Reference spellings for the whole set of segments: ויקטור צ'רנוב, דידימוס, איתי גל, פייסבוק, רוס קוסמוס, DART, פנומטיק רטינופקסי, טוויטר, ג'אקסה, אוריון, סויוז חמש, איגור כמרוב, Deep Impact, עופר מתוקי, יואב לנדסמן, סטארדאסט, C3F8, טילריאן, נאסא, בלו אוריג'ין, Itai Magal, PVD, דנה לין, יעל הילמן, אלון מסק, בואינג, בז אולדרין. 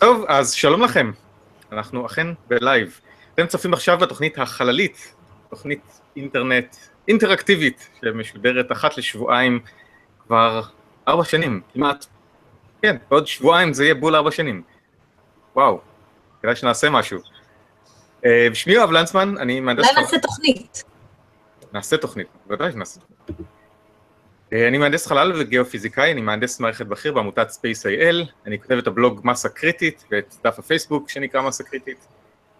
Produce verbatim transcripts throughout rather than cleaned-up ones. טוב, אז שלום לכם. אנחנו אכן בלייב. אתם צופים עכשיו בתוכנית החללית, תוכנית אינטרנט אינטראקטיבית שמשודרת אחת לשבועיים כבר ארבע שנים, כמעט. כן, עוד שבועיים זה יהיה בול ארבע שנים. וואו, כדאי שנעשה משהו. בשמי יואב לנדסמן, אני מהנדס חלל. אולי נעשה תוכנית. נעשה תוכנית, בוודאי שנעשה תוכנית. אני מהנדס חלל וגיאופיזיקאי, אני מהנדס מערכת בכיר בעמותת ספייס דוט איי אל, אני כותב את הבלוג מסה קריטית ואת דף הפייסבוק שנקרא מסה קריטית,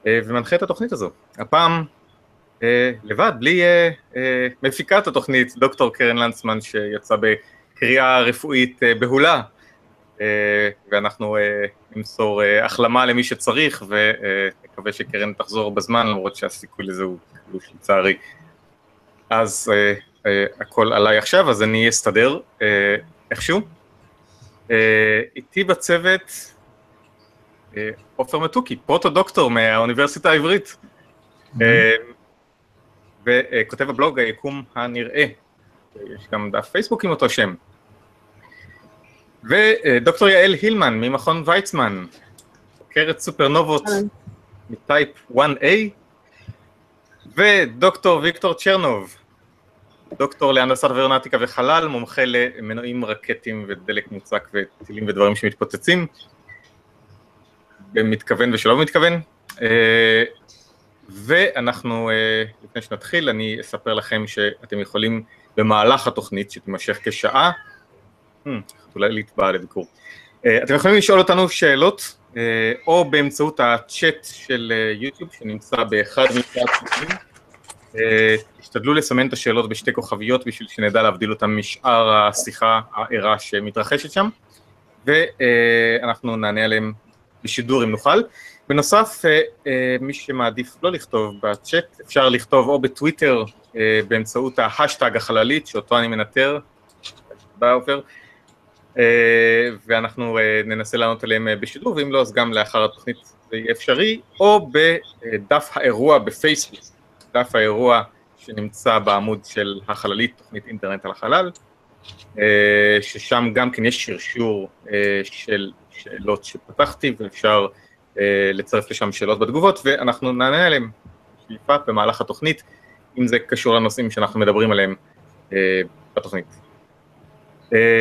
ומנחה את התוכנית הזו. הפעם לבד, בלי מפיקת התוכנית, דוקטור קרן לנדסמן שיצא בקריאה רפואית בהולה, ואנחנו נמסור החלמה למי שצריך, ונקווה שקרן תחזור בזמן, למרות שהסיכוי לזה הוא קלוש לצערי. אז הכל עליי עכשיו, אז אני אסתדר איכשהו. איתי בצוות עופר מתוקי, פרוטו-דוקטור מהאוניברסיטה העברית, וכותב הבלוג היקום הנראה. יש גם דף פייסבוק עם אותו שם. ודוקטור יעל הילמן ממכון ויצמן, חוקרת סופרנובות מטייפ אחת איי, ודוקטור ויקטור צ'רנוב, דוקטור להנדסת אווירונאוטיקה וחלל, מומחה למנועים רקטים ודלק מוצק וטילים ודברים שמתפוצצים, במתכוון ושלא במתכוון. ואנחנו, לפני שנתחיל, אני אספר לכם שאתם יכולים במהלך התוכנית שתימשך כשעה, אולי להתבעה לביקור. אתם יכולים לשאול אותנו שאלות, או באמצעות הצ'אט של יוטיוב שנמצא באחד מהצ'אטים. תשתדלו לסמן את השאלות בשתי כוכביות בשביל שנדע להבדיל אותם משאר השיחה הערה שמתרחשת שם, ואנחנו נענה עליהם בשידור אם נוכל. בנוסף, מי שמעדיף לא לכתוב בצ'אט, אפשר לכתוב או בטוויטר באמצעות ההשטג החללית, שאותו אני מנטר, בא עופר, ואנחנו ננסה לענות עליהם בשידור, ואם לא, אז גם לאחר התוכנית זה יהיה אפשרי, או בדף האירוע בפייסבוק, דף האירוע שנמצא בעמוד של החללית, תוכנית אינטרנט על החלל, ששם גם כן יש שרשור של שאלות שפתחתי, ואפשר לצרף לשם שאלות בתגובות, ואנחנו נענה עליהם בשליפה במהלך התוכנית, אם זה קשור לנושאים שאנחנו מדברים עליהם בתוכנית.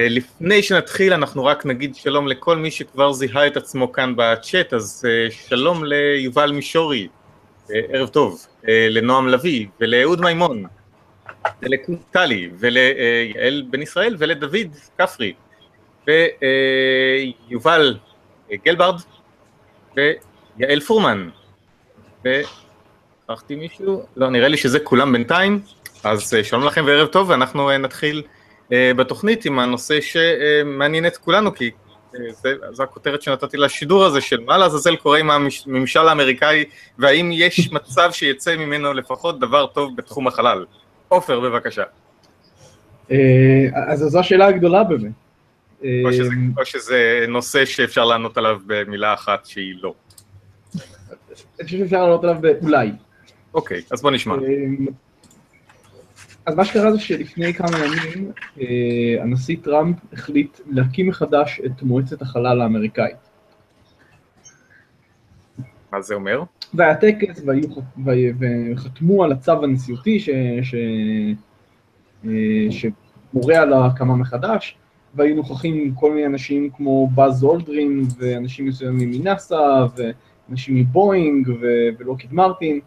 לפני שנתחיל, אנחנו רק נגיד שלום לכל מי שכבר זיהה את עצמו כאן בצ'אט, אז שלום ליובל מישורי, ערב טוב, לנועם לוי, ולאהוד מימון, ולקונטלי, וליעל בן ישראל, ולדוד כפרי, ויובל גלברד, ויעל פורמן, ופרחתי מישהו, לא, נראה לי שזה כולם בינתיים, אז שלום לכם וערב טוב, ואנחנו נתחיל בתוכנית עם הנושא שמעניין את כולנו, כי זו הכותרת שנתתי לשידור הזה, של מה לעזאזל קורה עם הממשל האמריקאי, והאם יש מצב שיצא ממנו לפחות דבר טוב בתחום החלל. עופר, בבקשה. אז זו השאלה הגדולה באמת. או שזה נושא שאפשר לענות עליו במילה אחת שהיא לא. אני חושב שאפשר לענות עליו באולי. אוקיי, אז בוא נשמע. אז מה שקרה זה שלפני כמה ימים הנשיא טראמפ החליט להקים מחדש את מועצת החלל האמריקאית. מה זה אומר? והיה טקס וחתמו על הצו הנשיאותי שמורה על ההקמה מחדש, והיו נוכחים כל מיני אנשים כמו בז אולדרין ואנשים מסוימים מנאסא ואנשים מבואינג ולוקהיד מרטין,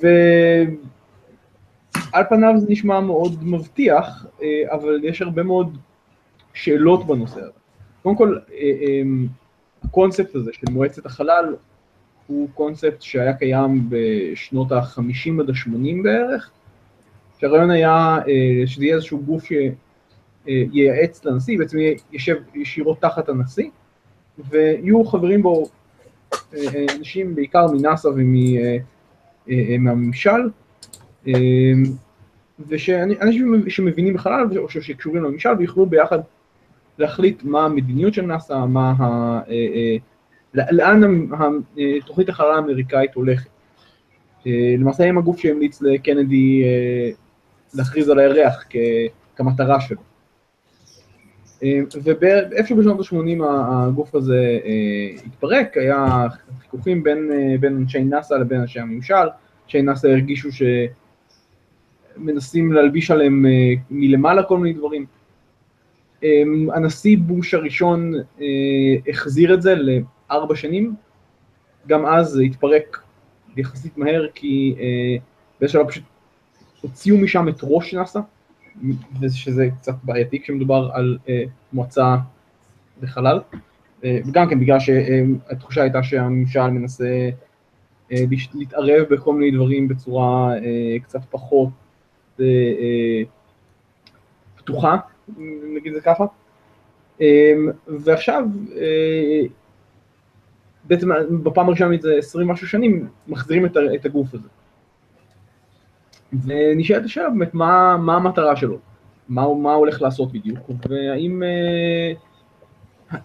ו... על פניו זה נשמע מאוד מבטיח, אבל יש הרבה מאוד שאלות בנושא הזה. קודם כל, הקונספט הזה של מועצת החלל הוא קונספט שהיה קיים בשנות ה-חמישים עד ה-שמונים בערך, שהרעיון היה שזה יהיה איזשהו גוף שייעץ לנשיא, בעצם יישב ישירות תחת הנשיא, ויהיו חברים בו אנשים בעיקר מנאסא ומהממשל, ושאנשים שמבינים בחלל או שקשורים לממשל ויוכלו ביחד להחליט מה המדיניות של נאסא, לאן תוכנית החלל האמריקאית הולכת. למעשה הם הגוף שהמליץ לקנדי להכריז על הירח כמטרה שלו. ואיפשהו בשנות ה-שמונים הגוף הזה התפרק, היה חיכוכים בין אנשי נאסא לבין אנשי הממשל, אנשי נאסא הרגישו שמנסים להלביש עליהם מלמעלה כל מיני דברים. הנשיא בוש הראשון החזיר את זה לארבע שנים, גם אז זה התפרק יחסית מהר, כי באיזשהו פשוט הוציאו משם את ראש נאסא, שזה קצת בעייתי כשמדובר על מועצה בחלל, וגם כן בגלל שהתחושה הייתה שהממשל מנסה להתערב בכל מיני דברים בצורה קצת פחות פתוחה, נגיד זה ככה. ועכשיו, בעצם בפעם הראשונה מזה עשרים משהו שנים, מחזירים את הגוף הזה. ונשאלת השאלה באמת מה, מה המטרה שלו, מה, מה הולך לעשות בדיוק, והאם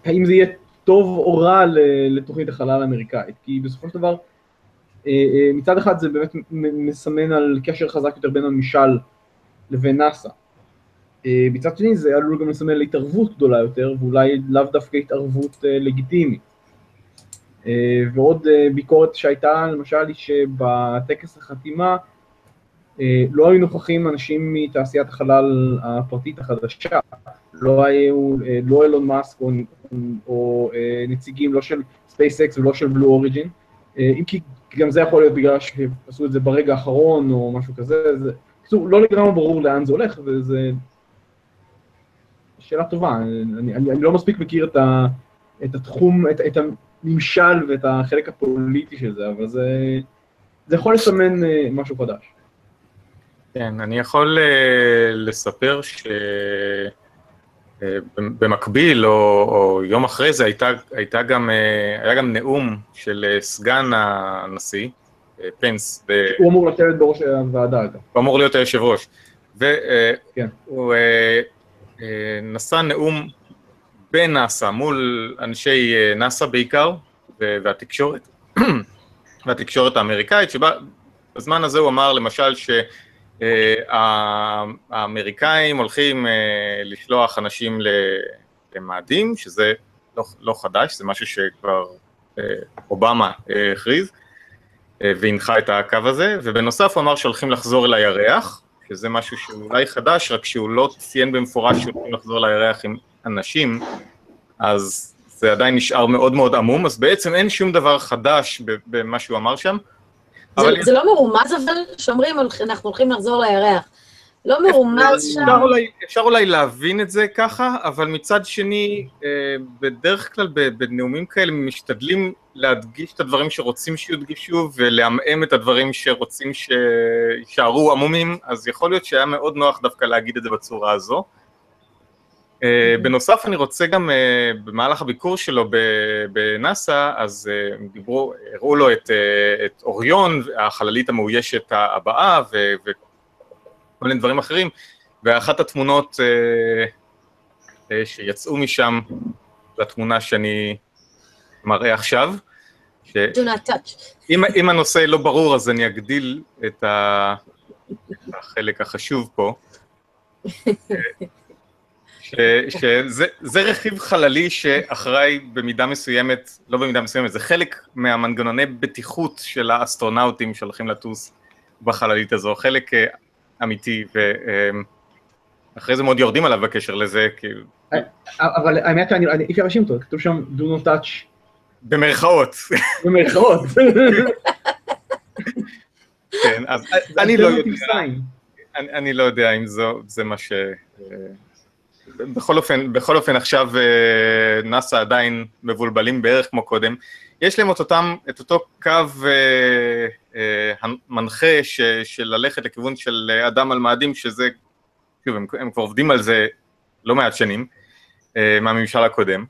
האם זה יהיה טוב או רע לתוכנית החלל האמריקאית, כי בסופו של דבר, מצד אחד זה באמת מסמן על קשר חזק יותר בין הממשל לבין נאסא, מצד שני זה עלול גם לסמן להתערבות גדולה יותר, ואולי לאו דווקא התערבות לגיטימית. ועוד ביקורת שהייתה למשל היא שבטקס החתימה, לא היו נוכחים אנשים מתעשיית החלל הפרטית החדשה, לא היו, לא אלון מסק או, או נציגים, לא של ספייס-אקס ולא של בלו אוריג'ין, אם כי גם זה יכול להיות בגלל שעשו את זה ברגע האחרון או משהו כזה, זה, קצור, לא לגמרי ברור לאן זה הולך, וזה שאלה טובה, אני, אני, אני לא מספיק מכיר את, ה, את התחום, את, את הממשל ואת החלק הפוליטי של זה, אבל זה, זה יכול לסמן משהו חדש. כן, אני יכול לספר שבמקביל, או יום אחרי זה, היה גם נאום של סגן הנשיא, פנס. הוא אמור לשבת בראש הוועדה. הוא אמור להיות היושב ראש. והוא נשא נאום בנאסא, מול אנשי נאסא בעיקר, והתקשורת, והתקשורת האמריקאית, שבזמן הזה הוא אמר למשל ש... האמריקאים הולכים לשלוח אנשים למאדים, שזה לא חדש, זה משהו שכבר אובמה הכריז, והנחה את הקו הזה, ובנוסף הוא אמר שהולכים לחזור אל הירח, שזה משהו שאולי חדש, רק שהוא לא ציין במפורש שהולכים לחזור לירח עם אנשים, אז זה עדיין נשאר מאוד מאוד עמום, אז בעצם אין שום דבר חדש במה שהוא אמר שם, זה לא מרומז אבל, שאומרים, אנחנו הולכים לחזור לירח. לא מרומז שם. אפשר אולי להבין את זה ככה, אבל מצד שני, בדרך כלל בנאומים כאלה, משתדלים להדגיש את הדברים שרוצים שיודגשו, ולהמעם את הדברים שרוצים שישארו עמומים, אז יכול להיות שהיה מאוד נוח דווקא להגיד את זה בצורה הזו. בנוסף, אני רוצה גם, במהלך הביקור שלו בנאסא, אז דיברו, הראו לו את אוריון, החללית המאוישת הבאה, וכל מיני דברים אחרים, ואחת התמונות שיצאו משם, לתמונה שאני מראה עכשיו, שאם הנושא לא ברור, אז אני אגדיל את החלק החשוב פה. שזה רכיב חללי שאחראי במידה מסוימת, לא במידה מסוימת, זה חלק מהמנגנוני בטיחות של האסטרונאוטים שהולכים לטוס בחללית הזו, חלק אמיתי, ואחרי זה מאוד יורדים עליו בקשר לזה, כאילו... אבל האמת, אני אי אפשר אותו, כתוב שם do not touch. במרכאות. במרכאות. כן, אז אני לא יודע אם זה מה ש... בכל אופן, בכל אופן עכשיו נאסא עדיין מבולבלים בערך כמו קודם, יש להם את, אותם, את אותו קו אה, אה, המנחה ש, של ללכת לכיוון של אדם על מאדים, שזה, כאילו, הם, הם כבר עובדים על זה לא מעט שנים אה, מהממשל הקודם,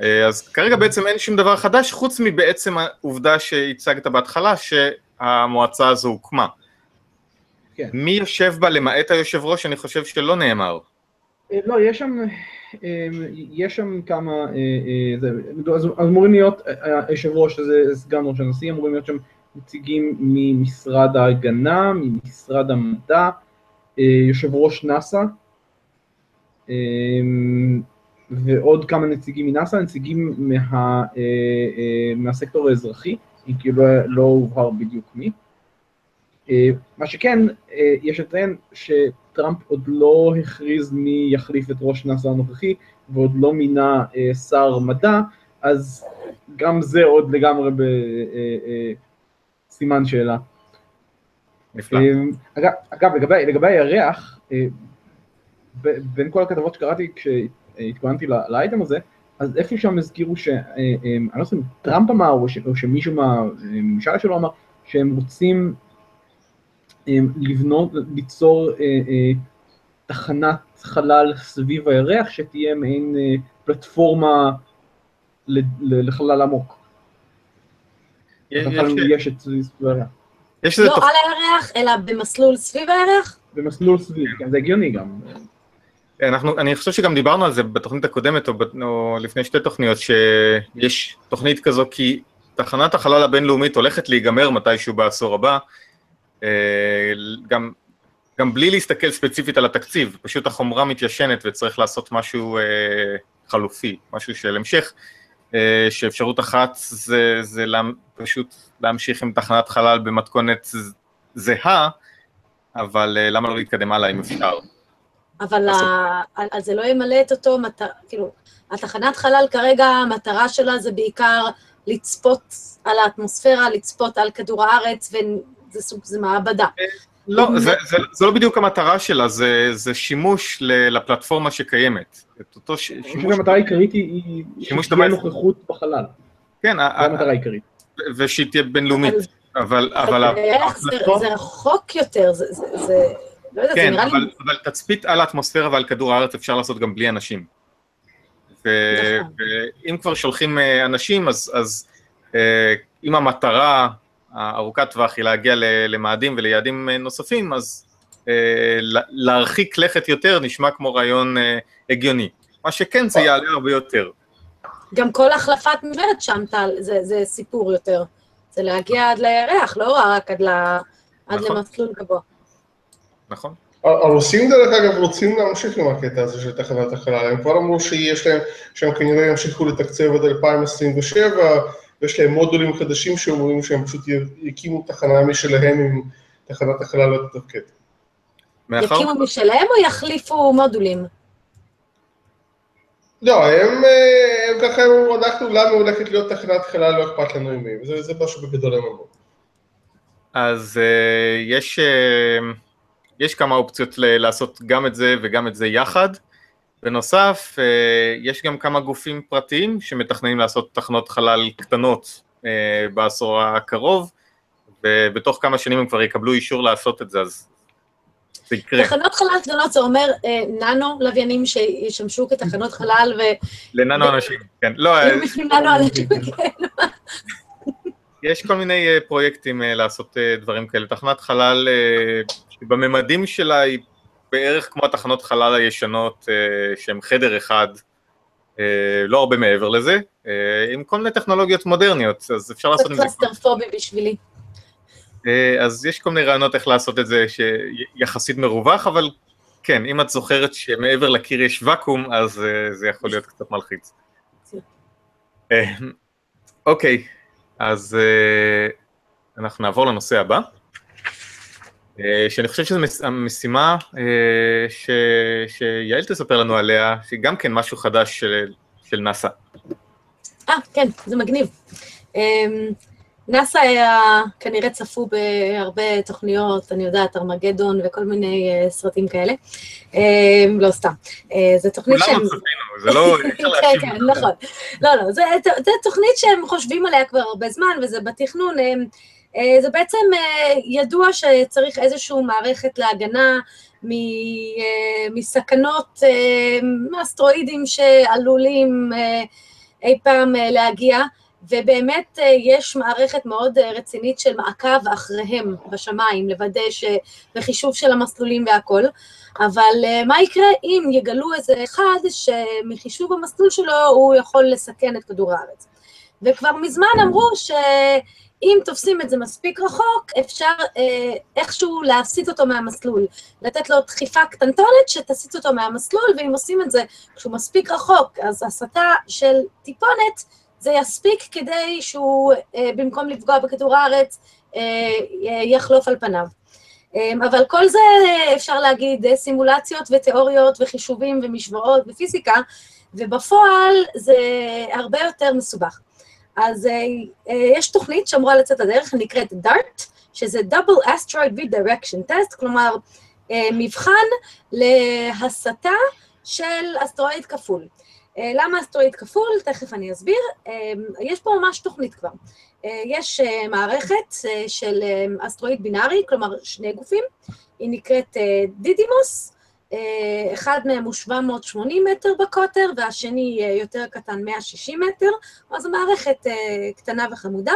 אה, אז כרגע בעצם אין שום דבר חדש, חוץ מבעצם העובדה שהצגת בהתחלה שהמועצה הזו הוקמה. כן. מי יושב בה למעט היושב ראש, אני חושב שלא נאמר. לא, יש שם, יש שם כמה, אז אמורים להיות, היושב ראש הזה סגן ראש הנשיא, אמורים להיות שם נציגים ממשרד ההגנה, ממשרד המדע, יושב ראש נאסא, ועוד כמה נציגים מנאס"א, נציגים מה, מהסקטור האזרחי, אם כי לא, לא הובהר בדיוק מי. מה שכן, יש לציין שטראמפ עוד לא הכריז מי יחליף את ראש נאס"א הנוכחי, ועוד לא מינה שר מדע, אז גם זה עוד לגמרי בסימן שאלה. נפלא. אגב, אגב לגבי, לגבי הירח, בין כל הכתבות שקראתי כשהתכוננתי לאייטם הזה, אז איפה שם הזכירו שאני לא יודעים, טראמפ אמר, או שמישהו מהממשל שלו אמר, שהם רוצים לבנות, ליצור תחנת חלל סביב הירח, שתהיה מעין פלטפורמה לחלל עמוק. יש את סביב הירח. לא על הירח, אלא במסלול סביב הירח? במסלול סביב, זה הגיוני גם. אני חושב שגם דיברנו על זה בתוכנית הקודמת, או לפני שתי תוכניות, שיש תוכנית כזו, כי תחנת החלל הבינלאומית הולכת להיגמר מתישהו בעשור הבא, גם... גם בלי להסתכל ספציפית על התקציב, פשוט החומרה מתיישנת וצריך לעשות משהו אה, חלופי, משהו של המשך, אה, שאפשרות אחת זה, זה לה, פשוט להמשיך עם תחנת חלל במתכונת זהה, אבל אה, למה לא להתקדם הלאה אם אפשר? אבל ה... זה לא ימלא את אותו מטר... כאילו, התחנת חלל כרגע, המטרה שלה זה בעיקר לצפות על האטמוספירה, לצפות על כדור הארץ, וזה סוג, זה מעבדה. לא, זה, זה, זה לא בדיוק המטרה שלה, זה, זה שימוש לפלטפורמה שקיימת. את אותו ש... שימוש... המטרה העיקרית היא שתהיה נוכחות בחלל. כן. זה המטרה העיקרית. ושהיא תהיה בינלאומית. אבל... זה רחוק יותר, זה... לא יודע, זה נראה לי... כן, אבל תצפית על האטמוספירה ועל כדור הארץ אפשר לעשות גם בלי אנשים. ואם כבר שולחים אנשים, אז אם המטרה... הארוכת טווח היא להגיע למאדים וליעדים נוספים, אז אה, להרחיק לכת יותר נשמע כמו רעיון אה, הגיוני. מה שכן זה יעלה הרבה יותר. גם כל החלפת מבט שם, זה, זה סיפור יותר. זה להגיע עד לירח, לא רק עד, ל... עד נכון. למסלול גבוה. נכון. הרוסים דרך אגב רוצים להמשיך עם הקטע הזה של תחנת החלל. הם כבר אמרו שיש להם, שהם כנראה ימשיכו לתקצב עד אלפיים עשרים ושבע, ויש להם מודולים חדשים שאומרים שהם פשוט יקימו תחנה משלהם עם תחנת החלל לא תתפקד. יקימו משלהם או יחליפו מודולים? לא, הם ככה אמרו, אנחנו, לנו הולכת להיות תחנת חלל, לא אכפת לנו עם מי, וזה משהו בגדול הם אמרו. אז יש כמה אופציות לעשות גם את זה וגם את זה יחד. בנוסף, יש גם כמה גופים פרטיים שמתכננים לעשות תחנות חלל קטנות בעשור הקרוב, ובתוך כמה שנים הם כבר יקבלו אישור לעשות את זה, אז זה יקרה. תחנות חלל קטנות זה אומר ננו לוויינים שישמשו כתחנות חלל ו... לננו אנשים, כן. לא, לננו אנשים, כן. יש כל מיני פרויקטים לעשות דברים כאלה. תחנת חלל בממדים שלה היא... בערך כמו התחנות חלל הישנות, אה, שהן חדר אחד, אה, לא הרבה מעבר לזה, אה, עם כל מיני טכנולוגיות מודרניות, אז אפשר לעשות את זה. קלסטרפובי בשבילי. אה, אז יש כל מיני רעיונות איך לעשות את זה שיחסית מרווח, אבל כן, אם את זוכרת שמעבר לקיר יש וקום, אז אה, זה יכול להיות קצת מלחיץ. אה, אוקיי, אז אה, אנחנו נעבור לנושא הבא. שאני חושב שזו המשימה שיעל תספר לנו עליה, שהיא גם כן משהו חדש של נאס"א. אה, כן, זה מגניב. נאס"א כנראה צפו בהרבה תוכניות, אני יודעת, ארמגדון וכל מיני סרטים כאלה. לא סתם. זה תוכנית שהם... כולם צפינו, זה לא... כן, כן, נכון. לא, לא, זה תוכנית שהם חושבים עליה כבר הרבה זמן, וזה בתכנון. זה בעצם ידוע שצריך איזשהו מערכת להגנה מסכנות מאסטרואידים שעלולים אי פעם להגיע, ובאמת יש מערכת מאוד רצינית של מעקב אחריהם בשמיים, לוודא בחישוב של המסלולים והכל, אבל מה יקרה אם יגלו איזה אחד שמחישוב המסלול שלו הוא יכול לסכן את כדור הארץ. וכבר מזמן אמרו ש... אם תופסים את זה מספיק רחוק, אפשר אה, איכשהו להסיט אותו מהמסלול, לתת לו דחיפה קטנטונת שתסיט אותו מהמסלול, ואם עושים את זה כשהוא מספיק רחוק, אז הסתה של טיפונת, זה יספיק כדי שהוא, אה, במקום לפגוע בכדור הארץ, אה, יחלוף על פניו. אבל כל זה אפשר להגיד סימולציות ותיאוריות וחישובים ומשוואות ופיזיקה, ובפועל זה הרבה יותר מסובך. אז יש תוכנית שאמורה לצאת לדרך, נקראת דארט, שזה Double Asteroid Redirection Test, כלומר מבחן להסתה של אסטרואיד כפול. למה אסטרואיד כפול? תכף אני אסביר. יש פה ממש תוכנית כבר. יש מערכת של אסטרואיד בינארי, כלומר שני גופים, היא נקראת דידימוס, אחד מהם הוא שבע מאות ושמונים מטר בקוטר, והשני יותר קטן מאה שישים מטר, אז המערכת קטנה וחמודה.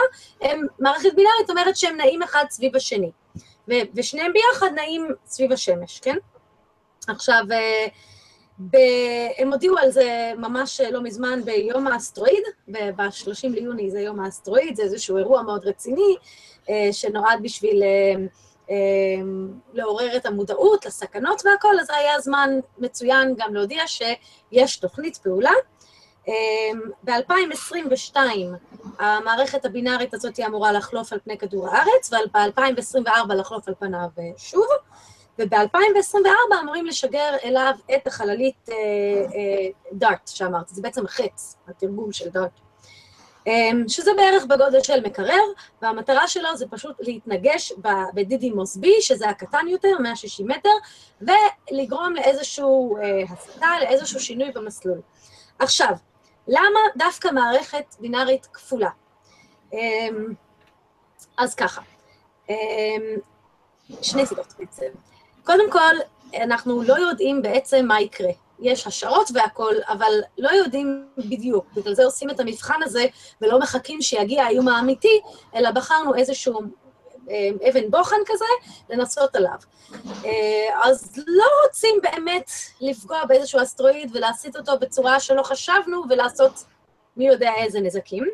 מערכת בינארית אומרת שהם נעים אחד סביב השני, ושניהם ביחד נעים סביב השמש, כן? עכשיו, הם הודיעו על זה ממש לא מזמן ביום האסטרואיד, ב-שלושים ליוני זה יום האסטרואיד, זה איזשהו אירוע מאוד רציני, שנועד בשביל לעורר את המודעות, לסכנות והכל, אז היה זמן מצוין גם להודיע שיש תוכנית פעולה. ב-אלפיים עשרים ושתיים המערכת הבינארית הזאת היא אמורה לחלוף על פני כדור הארץ, וב-אלפיים עשרים וארבע לחלוף על פניו שוב. וב-אלפיים עשרים וארבע אמורים לשגר אליו את החללית דארט, שאמרתי, זה בעצם חץ, התרגום של דארט, שזה בערך בגודל של מקרר, והמטרה שלו זה פשוט להתנגש בדידימוס בי, שזה הקטן יותר, מאה שישים מטר, ולגרום לאיזשהו הסתה, לאיזשהו שינוי במסלול. עכשיו, למה דווקא מערכת בינארית כפולה? אז ככה, שני סיבות בעצם. קודם כל, אנחנו לא יודעים בעצם מה יקרה. יש השערות והכל, אבל לא יודעים בדיוק. בגלל זה עושים את המבחן הזה, ולא מחכים שיגיע האיום האמיתי, אלא בחרנו איזשהו אבן בוחן כזה לנסות עליו. אז לא רוצים באמת לפגוע באיזשהו אסטרואיד, ולהסיט אותו בצורה שלא חשבנו, ולעשות מי יודע איזה נזקים.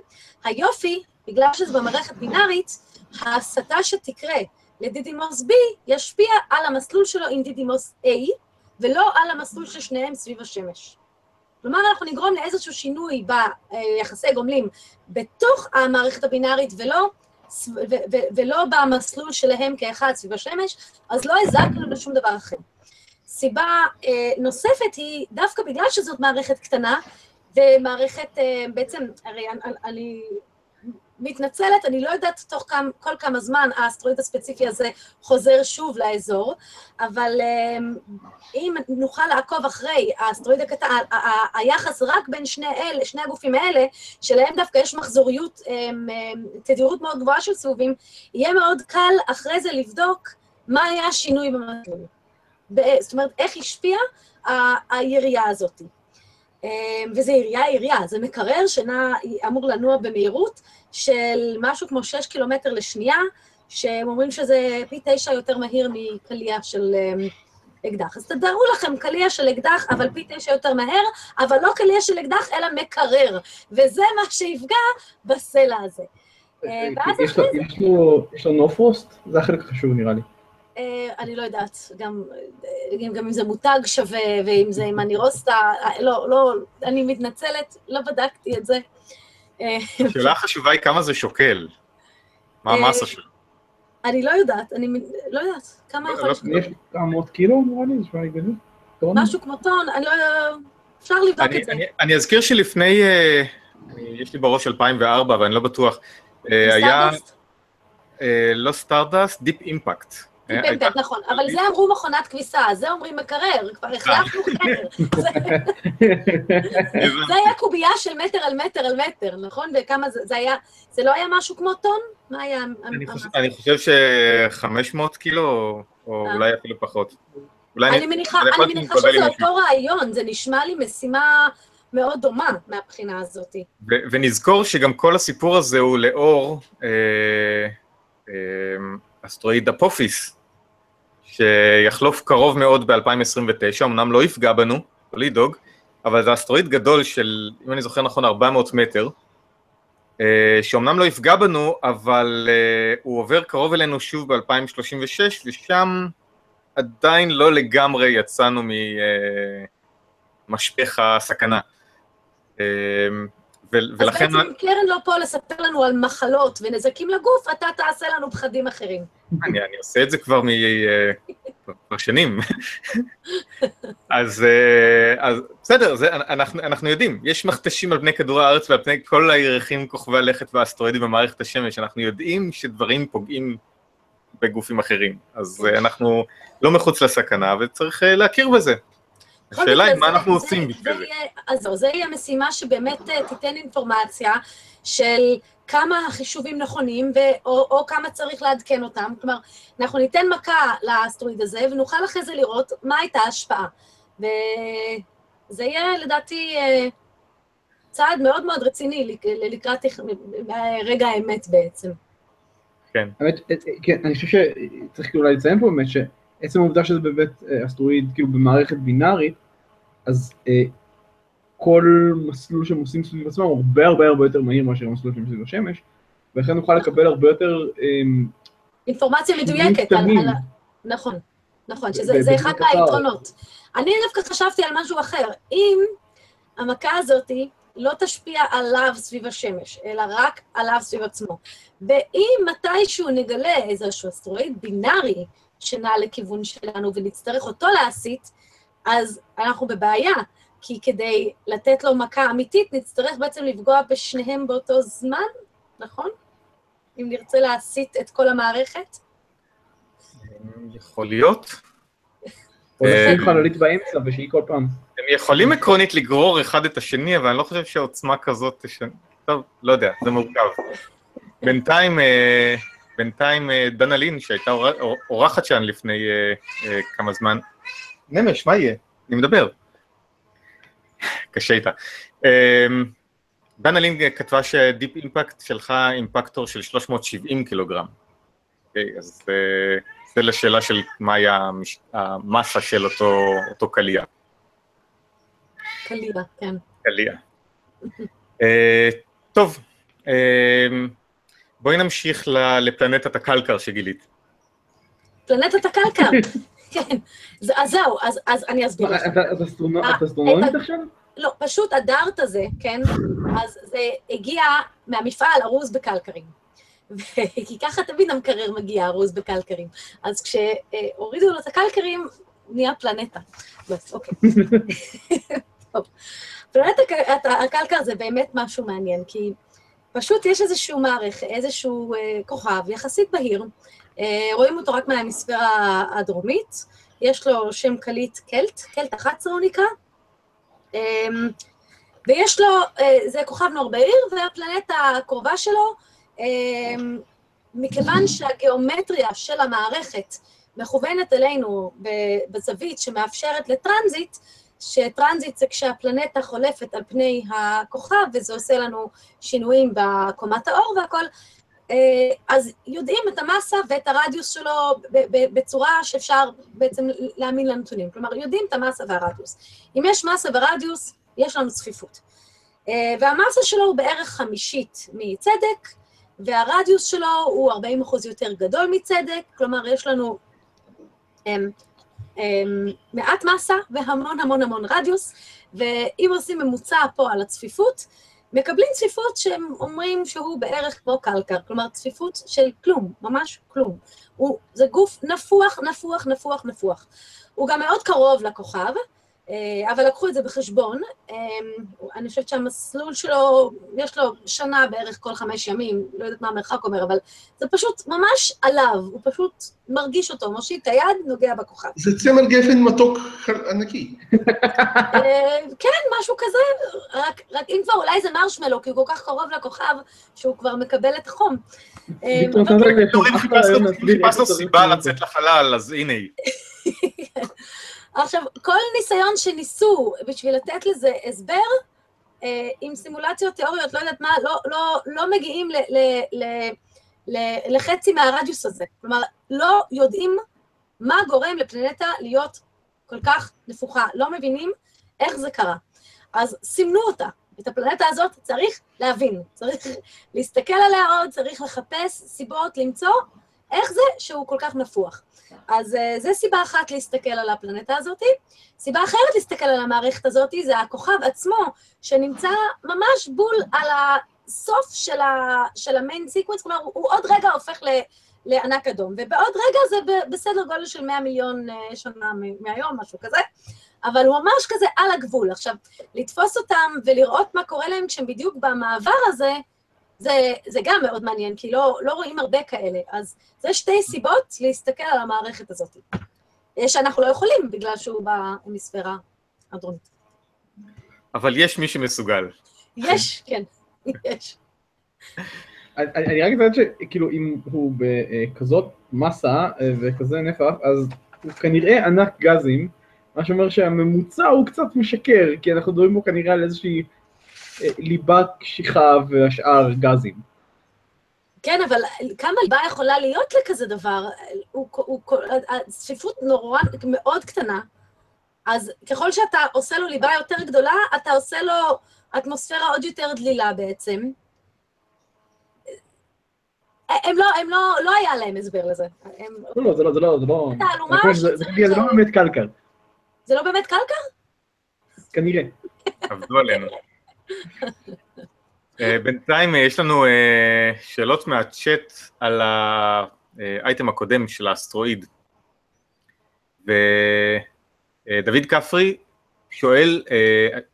היופי, בגלל שזה במערכת בינארית, ההסתה שתקרה, לדידימוס B ישפיע על המסלול שלו עם דידימוס A, ולא על המסלול של שניהם סביב השמש. כלומר, אנחנו נגרום לאיזשהו שינוי ביחסי גומלים בתוך המערכת הבינארית, ולא, ו, ו, ולא במסלול שלהם כאחד סביב השמש, אז לא הזקנו לשום דבר אחר. סיבה אה, נוספת היא, דווקא בגלל שזאת מערכת קטנה, ומערכת, אה, בעצם, הרי אני... מתנצלת, אני לא יודעת תוך כמה, כל כמה זמן האסטרואיד הספציפי הזה חוזר שוב לאזור, אבל אם נוכל לעקוב אחרי האסטרואיד הקטן, היחס רק בין שני, אל, שני הגופים האלה, שלהם דווקא יש מחזוריות, תדירות מאוד גבוהה של סיבובים, יהיה מאוד קל אחרי זה לבדוק מה היה השינוי במסלול. זאת אומרת, איך השפיעה הירייה הזאת. וזה עירייה עירייה, זה מקרר שאמור לנוע במהירות של משהו כמו שישה קילומטר לשנייה, שהם אומרים שזה פי תשע יותר מהיר מקליע של אקדח. אז תדעו לכם, קליע של אקדח, אבל פי תשע יותר מהר, אבל לא קליע של אקדח, אלא מקרר, וזה מה שיפגע בסלע הזה. יש לו נופרוסט? זה החלק חשוב נראה לי. אני לא יודעת, גם אם זה מותג שווה, ואם זה עם הנירוסטה, לא, לא, אני מתנצלת, לא בדקתי את זה. השאלה החשובה היא כמה זה שוקל, מה המסה שלו. אני לא יודעת, אני לא יודעת, כמה יכול לשקול. יש תשע מאות קילו, נראה לי, נשמע לי גדול. משהו כמו טון, אני לא, אפשר לבדוק את זה. אני אזכיר שלפני, יש לי בראש אלפיים וארבע, אבל אני לא בטוח, היה, לא סטארדאסט, דיפ אימפקט. דיפ אימפקט, נכון, אבל זה אמרו מכונת כביסה, זה אומרים מקרר, כבר החלפנו חדר. זה היה קובייה של מטר על מטר על מטר, נכון? וכמה זה היה, זה לא היה משהו כמו טון? מה היה? אני חושב ש-חמש מאות קילו, או אולי אפילו פחות. אני מניחה שזה אותו רעיון, זה נשמע לי משימה מאוד דומה מהבחינה הזאת. ונזכור שגם כל הסיפור הזה הוא לאור אסטרואיד אפופיס, שיחלוף קרוב מאוד ב-אלפיים עשרים ותשע, אמנם לא יפגע בנו, לא ידאוג, אבל זה אסטרואיד גדול של, אם אני זוכר נכון, ארבע מאות מטר, שאומנם לא יפגע בנו, אבל הוא עובר קרוב אלינו שוב ב-אלפיים שלושים ושש, ושם עדיין לא לגמרי יצאנו ממשפך הסכנה. ולכן... אז בעצם קרן לא פה לספר לנו על מחלות ונזקים לגוף, אתה תעשה לנו פחדים אחרים. אני עושה את זה כבר שנים. אז בסדר, אנחנו יודעים, יש מכתשים על פני כדור הארץ ועל פני כל הירחים, כוכבי הלכת והאסטרואידים במערכת השמש, אנחנו יודעים שדברים פוגעים בגופים אחרים, אז אנחנו לא מחוץ לסכנה וצריך להכיר בזה. השאלה היא מה אנחנו עושים בגלל זה. אז זו יהיה משימה שבאמת תיתן אינפורמציה של כמה החישובים נכונים או כמה צריך לעדכן אותם. כלומר, אנחנו ניתן מכה לאסטרואיד הזה ונוכל אחרי זה לראות מה הייתה ההשפעה. וזה יהיה לדעתי צעד מאוד מאוד רציני לקראת רגע האמת בעצם. כן. אני חושב שצריך אולי לציין פה באמת ש... עצם העובדה שזה באמת אסטרואיד, כאילו במערכת בינארית, אז אה, כל מסלול שהם עושים סביב עצמם הוא הרבה הרבה הרבה יותר מהיר מאשר המסלול שהם סביב השמש, ולכן נוכל לקבל הרבה יותר... אה, אינפורמציה מדויקת, על, על, נכון, נכון, שזה אחד מהיתרונות. אני דווקא חשבתי על משהו אחר, אם המכה הזאת לא תשפיע עליו סביב השמש, אלא רק עליו סביב עצמו, ואם מתישהו נגלה איזשהו אסטרואיד בינארי, שנה לכיוון שלנו ונצטרך אותו להסיט, אז אנחנו בבעיה, כי כדי לתת לו מכה אמיתית, נצטרך בעצם לפגוע בשניהם באותו זמן, נכון? אם נרצה להסיט את כל המערכת? יכול להיות. או נפל חללית באמצע, ושהיא כל פעם. הם יכולים עקרונית לגרור אחד את השני, אבל אני לא חושב שהעוצמה כזאת... טוב, לא יודע, זה מורכב. בינתיים... בינתיים דנה לין, שהייתה אורחת שלנו לפני כמה זמן, נמש, מה יהיה? אני מדבר. קשה איתה. דנה לין כתבה שדיפ אימפקט שלך אימפקטור של שלוש מאות שבעים קילוגרם. אז זה לשאלה של מה היה המסה של אותו קליע. קליע, כן. קליע. טוב. בואי נמשיך לפלנטת הקלקר שגילית. פלנטת הקלקר, כן. אז זהו, אז אני אסביר לך. את אסטרונומית עכשיו? לא, פשוט הדארט הזה, כן, אז זה הגיע מהמפעל ארוז בקלקרים. כי ככה תמיד המקרר מגיע ארוז בקלקרים. אז כשהורידו לו את הקלקרים, נהיה פלנטה. בס, אוקיי. טוב. פלנטת הקלקר זה באמת משהו מעניין, כי... פשוט יש איזשהו מערך, איזשהו אה, כוכב, יחסית בהיר, אה, רואים אותו רק מההמיספירה הדרומית, יש לו שם קליט קלט, קלט אחת עשרה הוא נקרא, אה, ויש לו, אה, זה כוכב נור בהיר, והפלנטה הקרובה שלו, אה, מכיוון שהגיאומטריה של המערכת מכוונת אלינו בזווית שמאפשרת לטרנזיט, שטרנזיט זה כשהפלנטה חולפת על פני הכוכב, וזה עושה לנו שינויים בקומת האור והכל, אז יודעים את המסה ואת הרדיוס שלו בצורה שאפשר בעצם להאמין לנתונים. כלומר, יודעים את המסה והרדיוס. אם יש מסה ורדיוס, יש לנו צפיפות. והמסה שלו הוא בערך חמישית מצדק, והרדיוס שלו הוא ארבעים אחוז יותר גדול מצדק, כלומר, יש לנו... מעט מסה והמון המון המון רדיוס, ואם עושים ממוצע פה על הצפיפות, מקבלים צפיפות שהם אומרים שהוא בערך כמו קלקר, כלומר צפיפות של כלום, ממש כלום. הוא, זה גוף נפוח, נפוח, נפוח, נפוח. הוא גם מאוד קרוב לכוכב, אבל לקחו את זה בחשבון. אני חושבת שהמסלול שלו, יש לו שנה בערך כל חמש ימים, לא יודעת מה המרחק אומר, אבל זה פשוט ממש עליו, הוא פשוט מרגיש אותו, מושיט את היד, נוגע בכוכב. זה צמר גפן מתוק ענקי. כן, משהו כזה, רק אם כבר אולי זה מרשמלו, כי הוא כל כך קרוב לכוכב, שהוא כבר מקבל את החום. חיפשנו סיבה לצאת לחלל, אז הנה היא. עכשיו, כל ניסיון שניסו בשביל לתת לזה הסבר, עם סימולציות תיאוריות, לא יודעת מה, לא מגיעים לחצי מהרדיוס הזה. כלומר, לא יודעים מה גורם לפלנטה להיות כל כך נפוחה, לא מבינים איך זה קרה. אז סימנו אותה, את הפלנטה הזאת צריך להבין, צריך להסתכל עליה עוד, צריך לחפש סיבות, למצוא איך זה שהוא כל כך נפוח. אז זה סיבה אחת להסתכל על הפלנטה הזאת. סיבה אחרת להסתכל על המערכת הזאת זה הכוכב עצמו, שנמצא ממש בול על הסוף של, ה, של המיין סיקווינס, כלומר הוא, הוא עוד רגע הופך ל... לענק אדום, ובעוד רגע זה בסדר גודל של מאה מיליון שנה מהיום, משהו כזה, אבל הוא ממש כזה על הגבול. עכשיו, לתפוס אותם ולראות מה קורה להם כשהם בדיוק במעבר הזה, זה, זה גם מאוד מעניין, כי לא, לא רואים הרבה כאלה. אז זה שתי סיבות להסתכל על המערכת הזאת, שאנחנו לא יכולים בגלל שהוא בהמיספירה הדרומית. אבל יש מי שמסוגל. יש, כן, יש. אני רק יודעת שכאילו אם הוא בכזאת מסה וכזה נפח, אז הוא כנראה ענק גזים, מה שאומר שהממוצע הוא קצת משקר, כי אנחנו מדברים פה כנראה על איזושהי ליבה קשיחה והשאר גזים. כן, אבל כמה ליבה יכולה להיות לכזה דבר? הצפיפות נורא מאוד קטנה, אז ככל שאתה עושה לו ליבה יותר גדולה, אתה עושה לו אטמוספירה עוד יותר דלילה בעצם. הם לא, הם לא, לא היה להם הסבר לזה. לא, לא, זה לא, זה לא, זה לא... זה לא באמת קלקר. זה לא באמת קלקר? כנראה. עבדו עלינו. בינתיים יש לנו שאלות מהצ'אט על האייטם הקודם של האסטרואיד. ודוד כפרי שואל,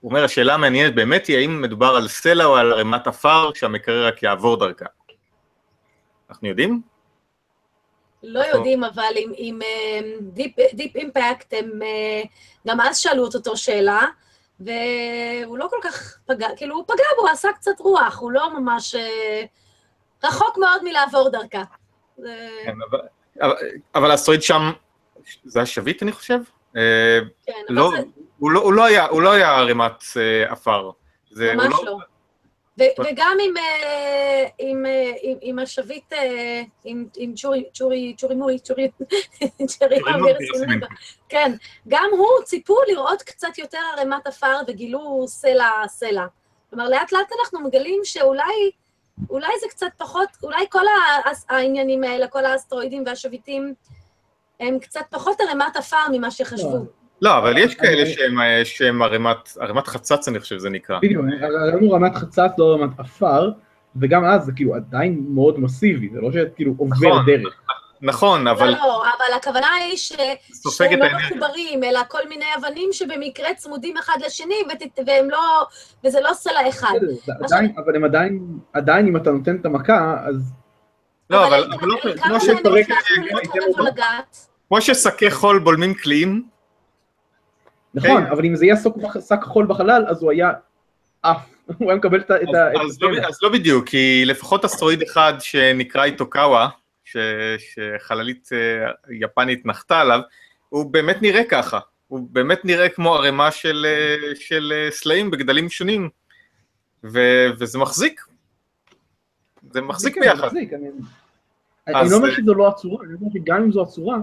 הוא אומר, השאלה המעניינת באמת היא האם מדובר על סלע או על רמת עפר שהמקרר רק יעבור דרכה. אנחנו יודעים? לא יודעים, אבל עם Deep Impact, הם גם אז שאלו את אותו שאלה, והוא לא כל כך פגע, כאילו הוא פגע בו, הוא עשה קצת רוח, הוא לא ממש רחוק מאוד מלעבור דרכה. אבל האסטרואיד שם, זה השביט, אני חושב? הוא לא היה ערימת עפר. ממש לא. וגם עם עם עם השביט עם עם צ'ורי צ'ורי צ'ורימוב צ'ורי צ'ורימוב כן, גם הוא ציפו לראות קצת יותר ערימת עפר וגילו סלע סלע. כלומר לאט לאט אנחנו מגלים שאולי אולי זה קצת פחות, אולי כל העניינים האלה, כל האסטרואידים והשביטים הם קצת פחות ערימת עפר ממה שחשבו. לא, אבל יש כאלה שהם ערימת חצץ, אני חושב, זה נקרא. בדיוק, עלינו רמת חצץ, לא רמת עפר, וגם אז זה כאילו עדיין מאוד מסיבי, זה לא שכאילו עובר דרך. נכון, אבל... לא, אבל הכוונה היא שהם לא מחוברים, אלא כל מיני אבנים שבמקרה צמודים אחד לשני, וזה לא סלע אחד. אבל הם עדיין, אם אתה נותן את המכה, אז... לא, אבל... כמו שפרק... כמו שסקי חול בולמים קליעים, נכון, אבל אם זה יהיה שק חול בחלל, אז הוא היה אף, הוא היה מקבל את ה... אז לא בדיוק, כי לפחות אסטרואיד אחד שנקרא איטוקאווה, שחללית יפנית נחתה עליו, הוא באמת נראה ככה, הוא באמת נראה כמו ערימה של סלעים בגדלים שונים, וזה מחזיק, זה מחזיק ביחד. אני לא אומר שזו לא הצורה, אני אומר שגם אם זו הצורה,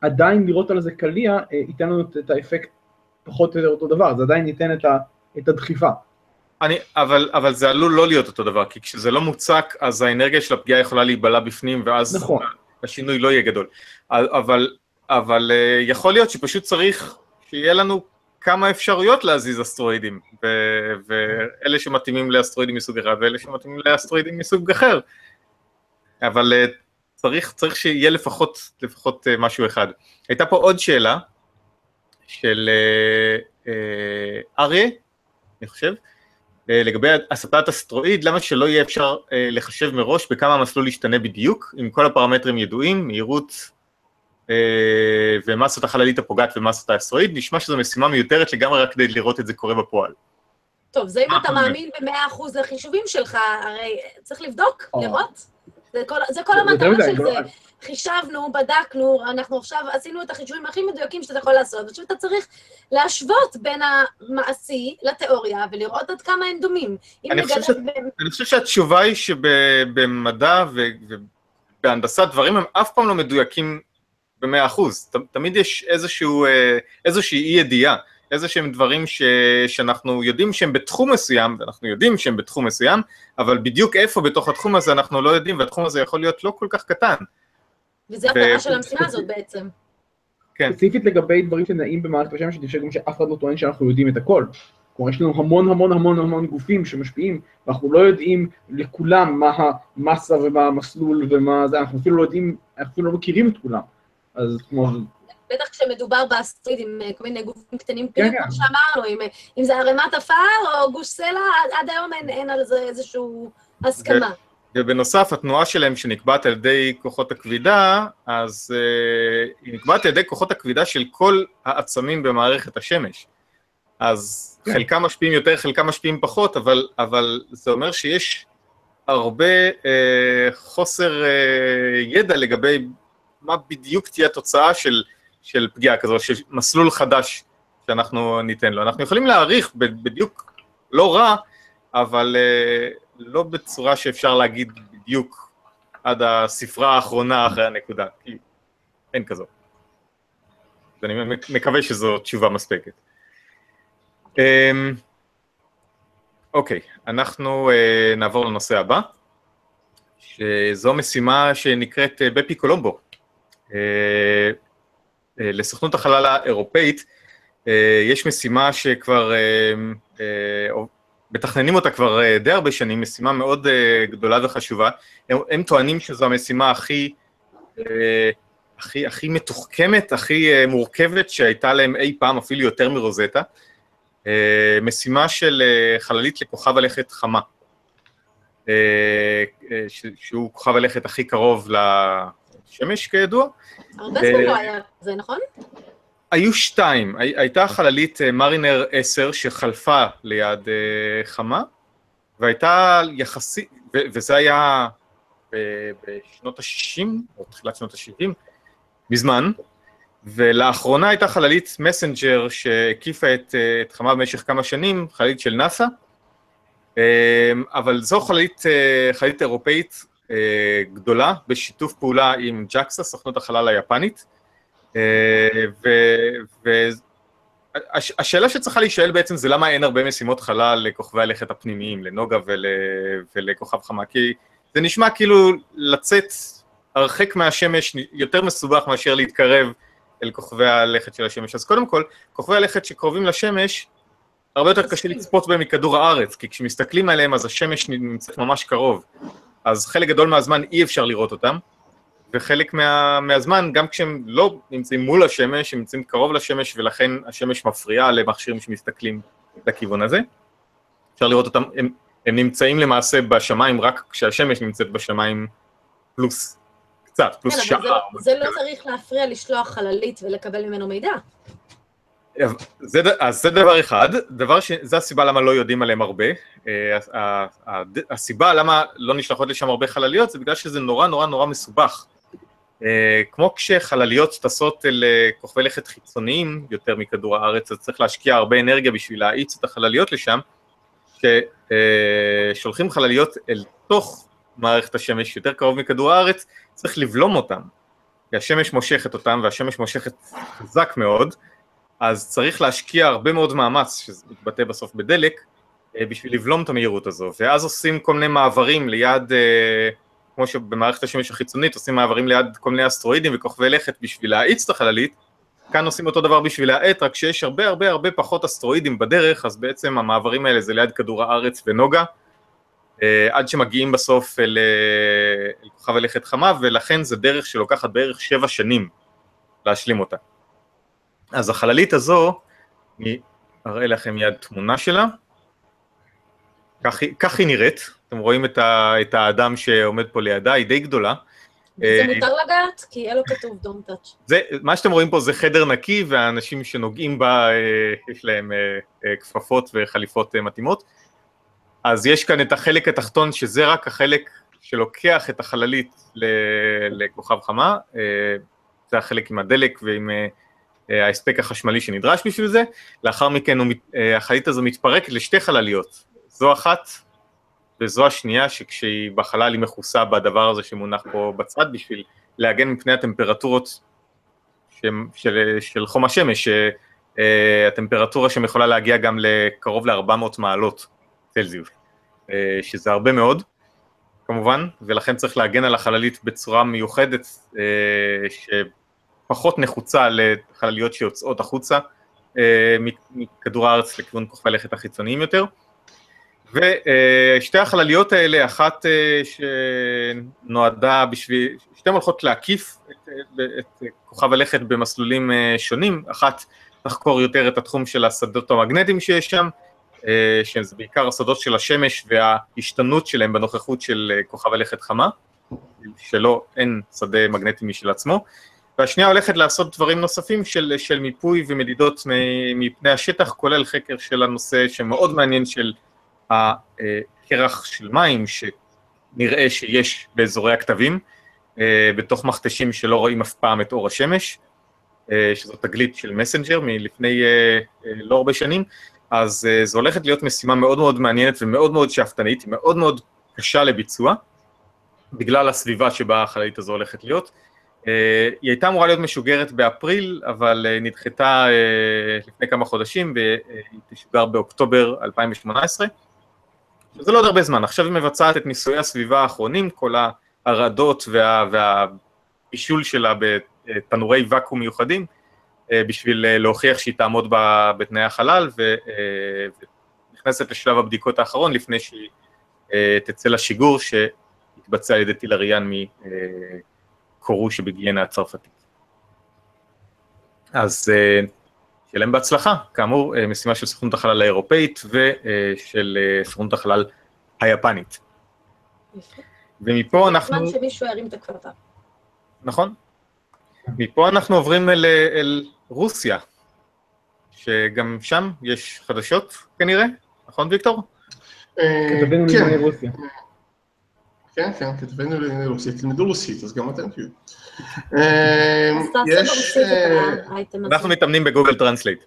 עדיין לראות על זה קליע, ייתן לנו את האפקט, פחות או יותר אותו דבר, זה עדיין ניתן את הדחיפה. אבל זה עלול לא להיות אותו דבר, כי כשזה לא מוצק, אז האנרגיה של הפגיעה יכולה להיבלע בפנים, ואז השינוי לא יהיה גדול. אבל יכול להיות שפשוט צריך שיהיה לנו כמה אפשרויות להזיז אסטרואידים, ואלה שמתאימים לאסטרואידים מסוג אחד, ואלה שמתאימים לאסטרואידים מסוג אחר. אבל צריך שיהיה לפחות משהו אחד. הייתה פה עוד שאלה, של אריה, אני חושב, לגבי הסטת אסטרואיד, למה שלא יהיה אפשר לחשב מראש בכמה המסלול ישתנה בדיוק, עם כל הפרמטרים ידועים, מהירות ומסת החללית הפוגעת ומסת האסטרואיד, נשמע שזו משימה מיותרת לגמרי רק כדי לראות את זה קורה בפועל. טוב, זה אם אתה מאמין ב-מאה אחוז לחישובים שלך, הרי צריך לבדוק, לראות, זה כל המטרה של זה. חישבנו, בדקנו, אנחנו עכשיו עשינו את החישובים הכי מדויקים שאתה יכול לעשות, ועכשיו אתה צריך להשוות בין המעשי לתיאוריה, ולראות עד כמה הם דומים. אני חושב שהתשובה היא שבמדע ובהנדסת דברים הם אף פעם לא מדויקים ב-מאה אחוז. תמיד יש איזושהי אי ידיעה, איזה שהם דברים ש... שאנחנו יודעים שהם בתחום מסוים, ואנחנו יודעים שהם בתחום מסוים, אבל בדיוק איפה בתוך התחום הזה אנחנו לא יודעים, והתחום הזה יכול להיות לא כל כך קטן. וזה התארה של המשימה הזאת בעצם. כן. ספציפית לגבי דברים שנעים במערכת השמש, אני חושב גם שאף אחד לא טוען שאנחנו יודעים את הכל. כלומר, יש לנו המון המון המון המון גופים שמשפיעים, ואנחנו לא יודעים לכולם מה המסה ומה המסלול ומה זה, אנחנו אפילו לא יודעים, אנחנו אפילו לא מכירים את כולם. אז כמו... בטח כשמדובר באסטרואיד עם כל מיני גופים קטנים, כמו שאמרנו, אם זה ערימת עפר או גוש סלע, עד היום אין על זה איזושהי הסכמה. ובנוסף, התנועה שלהם שנקבעת על ידי כוחות הכבידה, אז היא נקבעת על ידי כוחות הכבידה של כל העצמים במערכת השמש. אז חלקם משפיעים יותר, חלקם משפיעים פחות, אבל, אבל זה אומר שיש הרבה אה, חוסר אה, ידע לגבי מה בדיוק תהיה התוצאה של, של פגיעה כזו, של מסלול חדש שאנחנו ניתן לו. אנחנו יכולים להעריך בדיוק לא רע, אבל אה, לא בצורה שאפשר להגיד בדיוק עד הספרה האחרונה אחרי הנקודה, כי אין כזו. אני מקווה שזו תשובה מספקת. אוקיי, אנחנו נעבור לנושא הבא, שזו משימה שנקראת בפי קולומבו. לסוכנות החלל האירופאית יש משימה שכבר, מתכננים אותה כבר די הרבה שנים, משימה מאוד גדולה וחשובה. הם טוענים שזו המשימה הכי, הכי, הכי מתוחכמת, הכי מורכבת שהייתה להם אי פעם, אפילו יותר מרוזטה. Uh, משימה של uh, חללית לכוכב הלכת חמה, uh, uh, ש- שהוא כוכב הלכת הכי קרוב לשמש כידוע. הרבה זמן uh, לא היה, זה נכון? היו שתיים, הי- הייתה חללית uh, מרינר עשר שחלפה ליד uh, חמה, והייתה יחסית, ו- וזה היה uh, בשנות ה-שישים, או תחילת שנות ה-שבעים, מזמן, ולאחרונה הייתה חללית מסנג'ר שהקיפה את, את חמה במשך כמה שנים, חללית של נאסא, אבל זו חללית, חללית אירופאית גדולה, בשיתוף פעולה עם ג'אקסה, סוכנות החלל היפנית, והשאלה שצריכה להישאל בעצם זה למה אין הרבה משימות חלל לכוכבי הלכת הפנימיים, לנוגה ול, ולכוכב חמה, כי זה נשמע כאילו לצאת הרחק מהשמש יותר מסובך מאשר להתקרב אל כוכבי הלכת של השמש. אז קודם כל, כוכבי הלכת שקרובים לשמש, הרבה יותר קשה לצפות בהם מכדור הארץ, כי כשמסתכלים עליהם, אז השמש נמצאת ממש קרוב. אז חלק גדול מהזמן אי אפשר לראות אותם, וחלק מה, מהזמן, גם כשהם לא נמצאים מול השמש, הם נמצאים קרוב לשמש, ולכן השמש מפריעה למכשירים שמסתכלים לכיוון הזה. אפשר לראות אותם, הם, הם נמצאים למעשה בשמיים, רק כשהשמש נמצאת בשמיים פלוס. קצת, פלוס שעה. זה לא צריך להפריע לשלוח חללית ולקבל ממנו מידע. אז זה דבר אחד. זה הסיבה למה לא יודעים עליהם הרבה. הסיבה למה לא נשלחות לשם הרבה חלליות, זה בגלל שזה נורא נורא נורא מסובך. כמו כשחלליות טסות לכוכבי לכת חיצוניים יותר מכדור הארץ, אז צריך להשקיע הרבה אנרגיה בשביל להאיץ את החלליות לשם, ששולחים חלליות אל תוך מערכת השמש יותר קרוב מכדור הארץ, צריך לבלום אותם, כי השמש מושכת אותם, והשמש מושכת חזק מאוד, אז צריך להשקיע הרבה מאוד מאמץ, שזה מתבטא בסוף בדלק, בשביל לבלום את המהירות הזו, ואז עושים כל מיני מעברים ליד, כמו שבמערכת השמש החיצונית, עושים מעברים ליד כל מיני אסטרואידים וכוכבי לכת בשביל להאיץ את החללית, כאן עושים אותו דבר בשביל להאט, רק שיש הרבה הרבה הרבה פחות אסטרואידים בדרך, אז בעצם המעברים האלה זה ליד כדור הארץ ונוגה, עד שמגיעים בסוף אל כוכב הלכת חמה, ולכן זה דרך שלוקחת בערך שבע שנים להשלים אותה. אז החללית הזו, אני אראה לכם מיד תמונה שלה, כך, כך היא נראית, אתם רואים את, ה, את האדם שעומד פה לידה, היא די גדולה. זה מותר לגעת? כי יהיה לו כתוב don't touch. מה שאתם רואים פה זה חדר נקי, והאנשים שנוגעים בה, יש להם כפפות וחליפות מתאימות. אז יש כאן את החלק התחתון, שזה רק החלק שלוקח את החללית לכוכב חמה, זה החלק עם הדלק ועם ההספק החשמלי שנדרש בשביל זה, לאחר מכן החללית הזו מתפרקת לשתי חלליות, זו אחת וזו השנייה, שכשהיא בחלל היא מכוסה בדבר הזה שמונח פה בצד, בשביל להגן מפני הטמפרטורות של, של, של חום השמש, הטמפרטורה שם יכולה להגיע גם לקרוב ל-ארבע מאות מעלות צלזיוס, שזה הרבה מאוד, כמובן, ולכן צריך להגן על החללית בצורה מיוחדת, שפחות נחוצה לחלליות שיוצאות החוצה, מכדור הארץ לכיוון כוכבי לכת החיצוניים יותר, ושתי החלליות האלה, אחת שנועדה בשביל, שתי הולכות להקיף את, את כוכב הלכת במסלולים שונים, אחת תחקור יותר את התחום של השדות המגנטיים שיש שם, שזה בעיקר השדות של השמש וההשתנות שלהם בנוכחות של כוכב הלכת חמה, שלא אין שדה מגנטי משל עצמו, והשנייה הולכת לעשות דברים נוספים של, של מיפוי ומדידות מפני השטח, כולל חקר של הנושא שמאוד מעניין של הקרח של מים, שנראה שיש באזורי הכתבים, בתוך מכתשים שלא רואים אף פעם את אור השמש, שזו תגלית של מסנג'ר מלפני לא הרבה שנים, אז זו הולכת להיות משימה מאוד מאוד מעניינת ומאוד מאוד שאפתנית, מאוד מאוד קשה לביצוע, בגלל הסביבה שבה החללית הזו הולכת להיות. היא הייתה אמורה להיות משוגרת באפריל, אבל נדחתה לפני כמה חודשים, והיא תשוגר באוקטובר אלפיים שמונה עשרה, שזה לא עוד הרבה זמן. עכשיו היא מבצעת את ניסויי הסביבה האחרונים, כל ההרעדות והבישול שלה בתנורי וקום מיוחדים, בשביל להוכיח שהיא תעמוד בתנאי החלל, ונכנסת לשלב הבדיקות האחרון, לפני שהיא תצא לשיגור, שהתבצע על ידי טילריאן מקורו שבגיינה הצרפתית. אז שיהיה להם בהצלחה, כאמור, משימה של סוכנות החלל האירופאית, ושל סוכנות החלל היפנית. ומפה אנחנו... בזמן שמישהו ירים את הכפפה. נכון? מפה אנחנו עוברים אל, אל רוסיה, שגם שם יש חדשות כנראה, נכון ויקטור? כתבנו לענייני רוסיה. כן, כן, כתבנו לענייני רוסיה, תלמדו רוסית, אז גם אתם תהיו. אז תעשה ברוסית את האייטם הזה. אנחנו מתאמנים בגוגל טרנסלייט.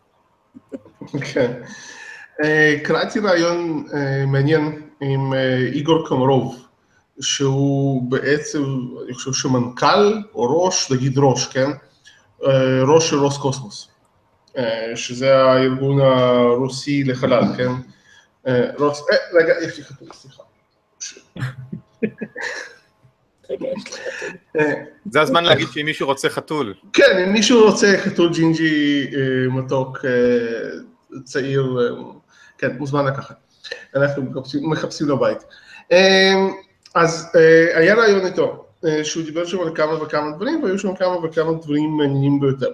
כן. קראתי רעיון מעניין עם איגור כמרוב. שהוא בעצם, אני חושב שמנכ"ל או ראש, נגיד ראש, כן? ראש של רוס קוסמוס, שזה הארגון הרוסי לחלל, כן? רוס... אה, רגע, יש לי חתום, סליחה. זה הזמן להגיד שאם מישהו רוצה חתול. כן, אם מישהו רוצה חתול ג'ינג'י מתוק צעיר, כן, מוזמן לקחת. אנחנו מחפשים לבית. אז היה רעיון איתו, שהוא דיבר שם על כמה וכמה דברים, והיו שם כמה וכמה דברים מעניינים ביותר.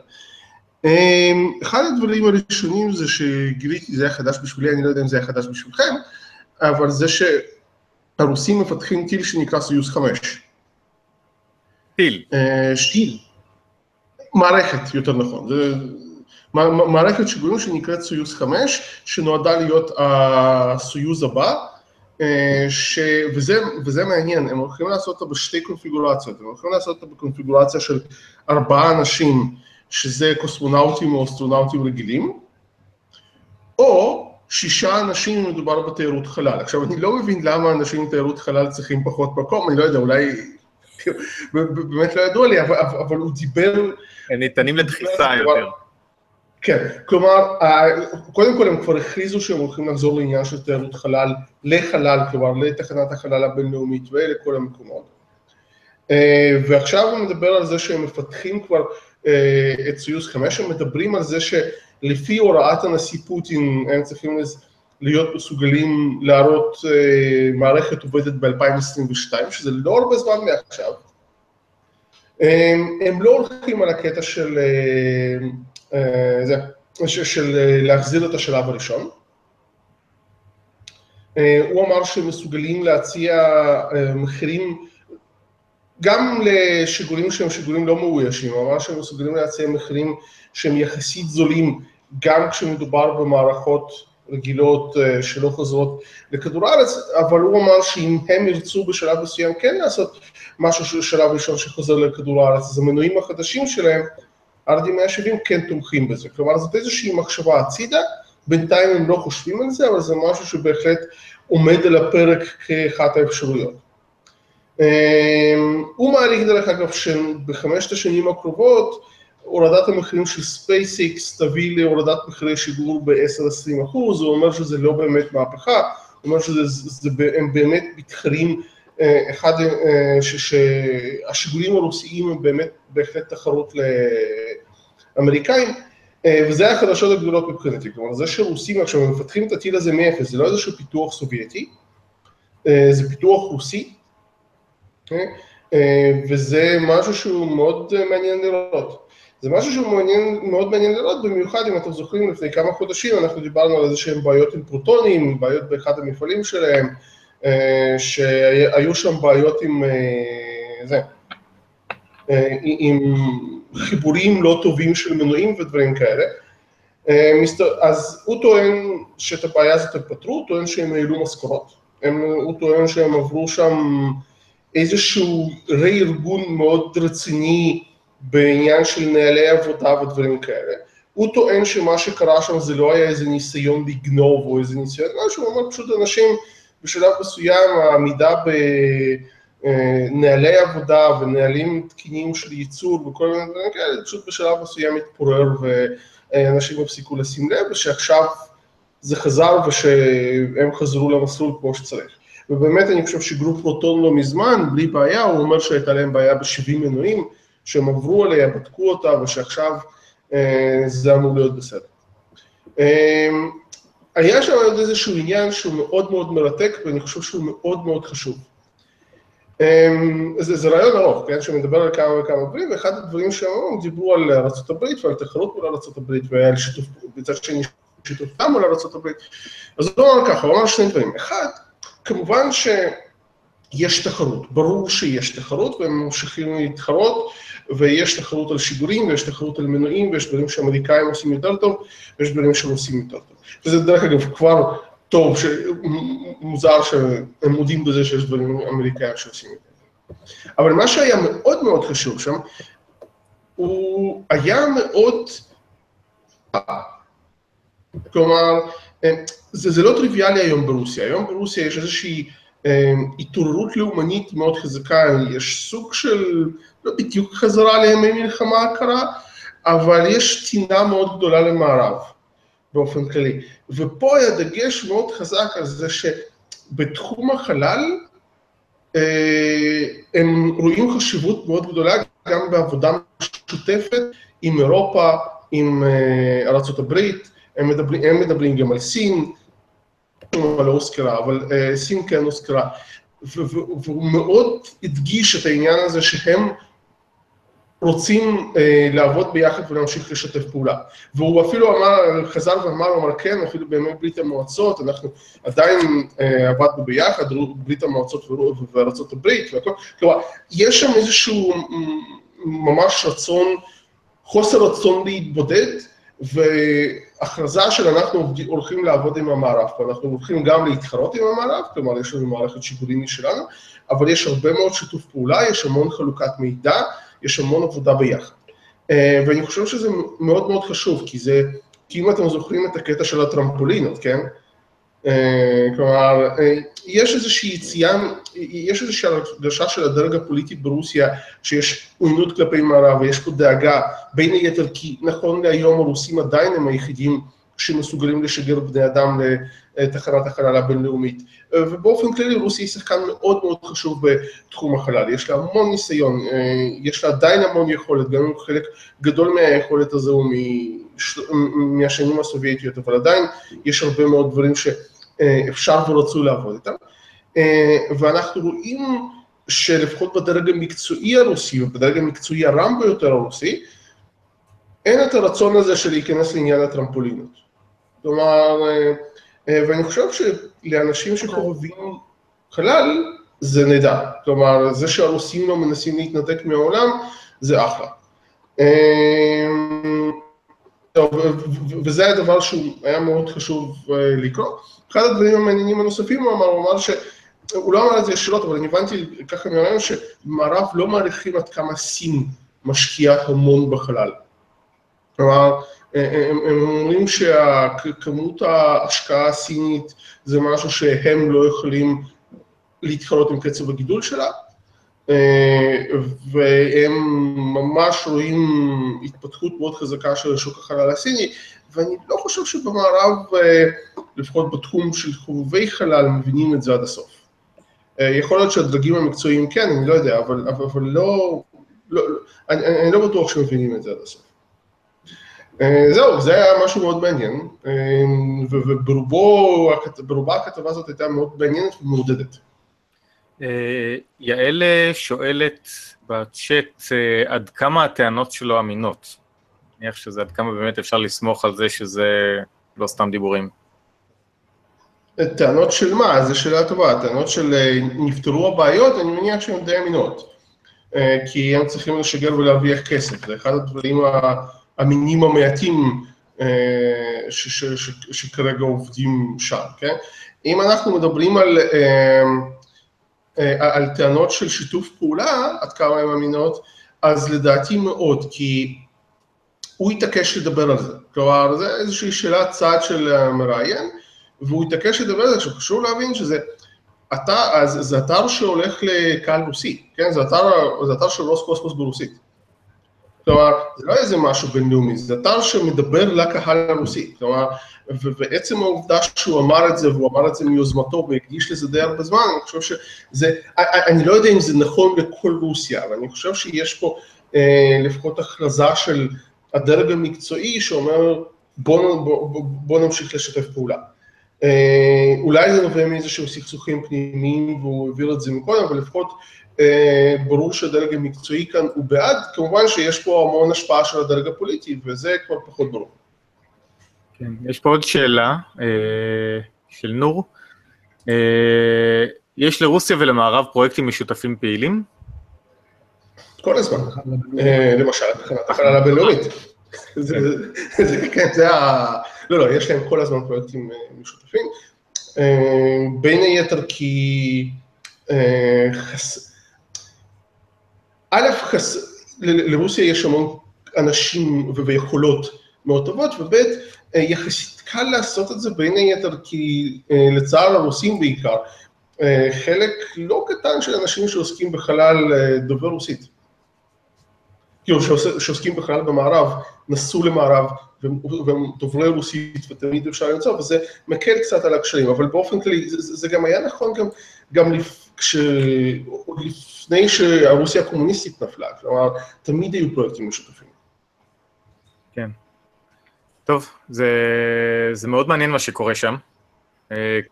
אחד הדברים הראשונים זה שגיליתי, זה היה חדש בשבילי, אני לא יודע אם זה היה חדש בשבילכם, אבל זה שהרוסים מפתחים טיל שנקרא סויוז חמש. טיל. טיל. מערכת, יותר נכון. מערכת שיגורים שנקראת סויוז חמש, שנועדה להיות הסויוז הבא, ש... וזה, וזה מעניין, הם הולכים לעשות אותה בשתי קונפיגורציות, הם הולכים לעשות אותה בקונפיגורציה של ארבעה אנשים, שזה קוסמונאוטים או אסטרונאוטים רגילים, או שישה אנשים מדובר בתיירות חלל. עכשיו, אני לא מבין למה אנשים בתיירות חלל צריכים פחות מקום, אני לא יודע, אולי... באמת לא ידוע לי, אבל, אבל הוא דיבר... הם ניתנים לדחיסה יותר. כן, כלומר, קודם כל הם כבר הכריזו שהם הולכים לחזור לעניין של תיירות חלל, לחלל כבר, לתחנת החלל הבינלאומית ולכל המקומות. ועכשיו הוא מדבר על זה שהם מפתחים כבר את סויוז חמש, הם מדברים על זה שלפי הוראת הנשיא פוטין, הם צריכים להיות מסוגלים להראות מערכת עובדת ב-אלפיים עשרים ושתיים, שזה לא הרבה זמן מעכשיו. הם לא הולכים על הקטע של... זה, של להחזיר את השלב הראשון. הוא אמר שמסוגלים להציע מחירים, גם לשיגורים שהם שיגורים לא מאוישים, הוא אמר שהם מסוגלים להציע מחירים שהם יחסית זולים, גם כשמדובר במערכות רגילות שלא חוזרות לכדור הארץ, אבל הוא אמר שאם הם ירצו בשלב מסוים כן לעשות משהו של שלב ראשון שחוזר לכדור הארץ, אז המנועים החדשים שלהם, אר די מאה שבעים כן תומכים בזה, כלומר זאת איזושהי מחשבה הצידה, בינתיים הם לא חושבים על זה, אבל זה משהו שבהחלט עומד על הפרק כאחת האפשרויות. הוא מעריך דרך אגב שבחמשת השנים הקרובות הורדת המחירים של ספייס-אקס תביא להורדת מחירי שיגור ב-עשר עד עשרים אחוז, זה אומר שזה לא באמת מהפכה, זה אומר שהם באמת מתחרים, אחד, שהשיגורים הרוסיים הם באמת בהחלט תחרות לאמריקאים, וזה החדשות הגדולות מבחינתי, כלומר זה שרוסים עכשיו מפתחים את הטיל הזה מאפס, זה לא איזשהו פיתוח סובייטי, זה פיתוח רוסי, וזה משהו שהוא מאוד מעניין לראות. זה משהו שהוא מעניין, מאוד מעניין לראות, במיוחד אם אתם זוכרים לפני כמה חודשים, אנחנו דיברנו על איזה שהם בעיות עם פרוטונים, בעיות באחד המפעלים שלהם, שהיו שם בעיות עם, זה, עם חיבורים לא טובים של מנועים ודברים כאלה. אז הוא טוען שאת הבעיה הזאת הם פתרו, הוא טוען שהם העלו משכורות. הוא טוען שהם עברו שם איזשהו רי-ארגון מאוד רציני בעניין של נהלי עבודה ודברים כאלה. הוא טוען שמה שקרה שם זה לא היה איזה ניסיון לגנוב או איזה ניסיון, משהו, הוא אומר פשוט אנשים בשלב מסוים, העמידה בנהלי עבודה ונהלים תקינים של ייצור וכל מיני דברים כאלה, פשוט בשלב מסוים התפורר ואנשים הפסיקו לשים לב, ושעכשיו זה חזר ושהם חזרו למסלול כמו שצריך. ובאמת אני חושב שגרופ פרוטון לא מזמן, בלי בעיה, הוא אומר שהייתה להם בעיה ב-שבעים מנועים, שהם עברו עליה, בדקו אותה, ושעכשיו אה, זה אמור להיות בסדר. אה, היה שם עוד איזשהו עניין שהוא מאוד מאוד מרתק, ואני חושב שהוא מאוד מאוד חשוב. אה, זה, זה רעיון ארוך, כן? שמדבר על כמה וכמה דברים, ואחד הדברים שהם דיברו על ארצות הברית, ועל תחרות מול ארצות הברית, ועל שיתוף, בצד שני שיתופה מול ארצות הברית. אז הוא אומר ככה, הוא אומר שני דברים. אחד, כמובן שיש תחרות, ברור שיש תחרות, והם ממשיכים להתחרות, ויש תחרות על שיגורים, ויש תחרות על מנועים, ויש דברים שהאמריקאים עושים יותר טוב, ויש דברים שהם עושים יותר טוב. וזה דרך אגב כבר טוב, מוזר שהם מודים בזה שיש דברים אמריקאים שעושים יותר טוב. אבל מה שהיה מאוד מאוד חשוב שם, הוא היה מאוד... כלומר, זה, זה לא טריוויאלי היום ברוסיה. היום ברוסיה יש איזושהי אה, התעוררות לאומנית מאוד חזקה, יש סוג של, לא בדיוק חזרה לימי מלחמה הקרה, אבל יש תינה מאוד גדולה למערב, באופן כללי. ופה היה דגש מאוד חזק על זה שבתחום החלל, אה, הם רואים חשיבות מאוד גדולה גם בעבודה משותפת עם אירופה, עם אה, ארצות הברית, הם מדברים, הם מדברים גם על סין, אבל לא הוזכרה, אבל uh, סין כן הוזכרה, והוא מאוד הדגיש את העניין הזה שהם רוצים uh, לעבוד ביחד ולהמשיך לשתף פעולה. והוא אפילו אמר, חזר ואמר, אמר כן, אפילו בימי ברית המועצות, אנחנו עדיין uh, עבדנו ביחד, ברית המועצות וארצות הברית והכל. כלומר, יש שם איזשהו ממש רצון, חוסר רצון להתבודד, והכרזה של אנחנו הולכים לעבוד עם המערב, ואנחנו הולכים גם להתחרות עם המערב, כלומר יש לנו מערכת שיגורים שלנו, אבל יש הרבה מאוד שיתוף פעולה, יש המון חלוקת מידע, יש המון עבודה ביחד. ואני חושב שזה מאוד מאוד חשוב, כי זה, כי אם אתם זוכרים את הקטע של הטרמפולינות, כן? כלומר, יש איזושהי יציאה, יש איזושהי הרגשה של הדרג הפוליטי ברוסיה, שיש עוינות כלפי מערב, ויש פה דאגה, בין היתר, כי נכון להיום הרוסים עדיין הם היחידים שמסוגלים לשגר בני אדם לתחנת החלל הבינלאומית. ובאופן כללי, רוסיה היא שחקן מאוד מאוד חשוב בתחום החלל, יש לה המון ניסיון, יש לה עדיין המון יכולת, גם אם חלק גדול מהיכולת הזו מהשנים הסובייטיות, אבל עדיין יש הרבה מאוד דברים ש... אפשר ורצו לעבוד איתם, ואנחנו רואים שלפחות בדרג המקצועי הרוסי, ובדרג המקצועי הרם ביותר הרוסי, אין את הרצון הזה של להיכנס לעניין הטרמפולינות. כלומר, ואני חושב שלאנשים שחובבים חלל, זה נדע. כלומר, זה שהרוסים לא מנסים להתנתק מהעולם, זה אחלה. וזה היה דבר שהוא היה מאוד חשוב לקרוא. אחד הדברים המעניינים הנוספים הוא אמר, הוא אמר שהוא לא אמר את זה ישירות, אבל אני הבנתי ככה מהרעיון שמערב לא מעריכים עד כמה סין משקיעה המון בחלל. כלומר, הם אומרים שכמות ההשקעה הסינית זה משהו שהם לא יכולים להתחרות עם קצב הגידול שלה, והם ממש רואים התפתחות מאוד חזקה של שוק החלל הסיני, ואני לא חושב שבמערב, לפחות בתחום של חובבי חלל, מבינים את זה עד הסוף. יכול להיות שהדרגים המקצועיים כן, אני לא יודע, אבל, אבל לא, לא, אני, אני לא בטוח שמבינים את זה עד הסוף. זהו, זה היה משהו מאוד מעניין, וברובה הכתבה הזאת הייתה מאוד מעניינת ומעודדת. יעל שואלת בצ'אט עד כמה הטענות שלו אמינות. איך שזה, עד כמה באמת אפשר לסמוך על זה שזה לא סתם דיבורים? טענות של מה? זו שאלה טובה. טענות של נפתרו הבעיות, אני מניח שהן די אמינות. כי הם צריכים לשגר ולהרוויח כסף. זה אחד הדברים המינים המעטים שכרגע עובדים שם. אם אנחנו מדברים על... על טענות של שיתוף פעולה, עד כמה הן אמינות, אז לדעתי מאוד, כי הוא התעקש לדבר על זה. כלומר, זה איזושהי שאלה צעד של המראיין, והוא התעקש לדבר על זה, שקשור להבין שזה אתר, זה אתר שהולך לקהל רוסי, כן? זה אתר, זה אתר של רוס קוסמוס ברוסית. כלומר, זה לא איזה משהו בינלאומי, זה אתר שמדבר לקהל הרוסי. כלומר, ובעצם העובדה שהוא אמר את זה, והוא אמר את זה מיוזמתו, והקדיש לזה די הרבה זמן, אני חושב שזה, אני לא יודע אם זה נכון לכל רוסיה, אבל אני חושב שיש פה לפחות הכרזה של הדרג המקצועי, שאומר, בוא נמשיך לשתף פעולה. אולי זה נובע מאיזשהו סכסוכים פנימיים, והוא העביר את זה מקודם, אבל לפחות ברור שהדרג המקצועי כאן הוא בעד, כמובן שיש פה המון השפעה של הדרג הפוליטי, וזה כבר פחות ברור. כן, יש פה עוד שאלה של נור. יש לרוסיה ולמערב פרויקטים משותפים פעילים? כל הזמן. למשל, תחנת החלל הבינלאומית. כן, זה ה... לא, לא, יש להם כל הזמן פרויקטים משותפים. בין היתר כי... א', לרוסיה יש המון אנשים ויכולות מאוד טובות, וב' יחסית קל לעשות את זה בין היתר, כי לצער הרוסים בעיקר, חלק לא קטן של אנשים שעוסקים בחלל דובר רוסית, כאילו שעוסקים בחלל במערב, נסו למערב והם דוברי רוסית ותמיד אפשר למצוא, וזה מקל קצת על הקשרים, אבל באופן כללי זה גם היה נכון גם לפני שהרוסיה הקומוניסטית נפלה, כלומר תמיד היו פרויקטים משותפים. כן. טוב, זה, זה מאוד מעניין מה שקורה שם, זה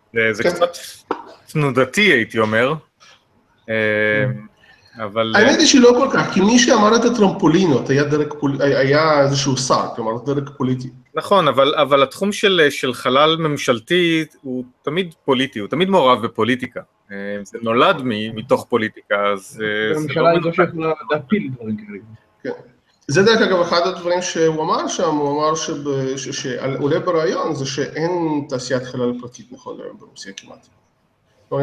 כן. קצת תנודתי הייתי אומר, אבל... האמת היא שלא כל כך, כי מי שאמר את הטרמפולינות היה, פול... היה איזשהו שר, כלומר דרג פוליטי. נכון, אבל, אבל התחום של, של חלל ממשלתי הוא תמיד פוליטי, הוא תמיד מעורב בפוליטיקה, זה נולד מ, מתוך פוליטיקה, אז... הממשלה היא לא שיכולה להפיל דברים כאלה. כן. זה דרך אגב אחד הדברים שהוא אמר שם, הוא אמר שעולה ברעיון זה שאין תעשיית חלל פרטית נכון היום ברוסיה כמעט.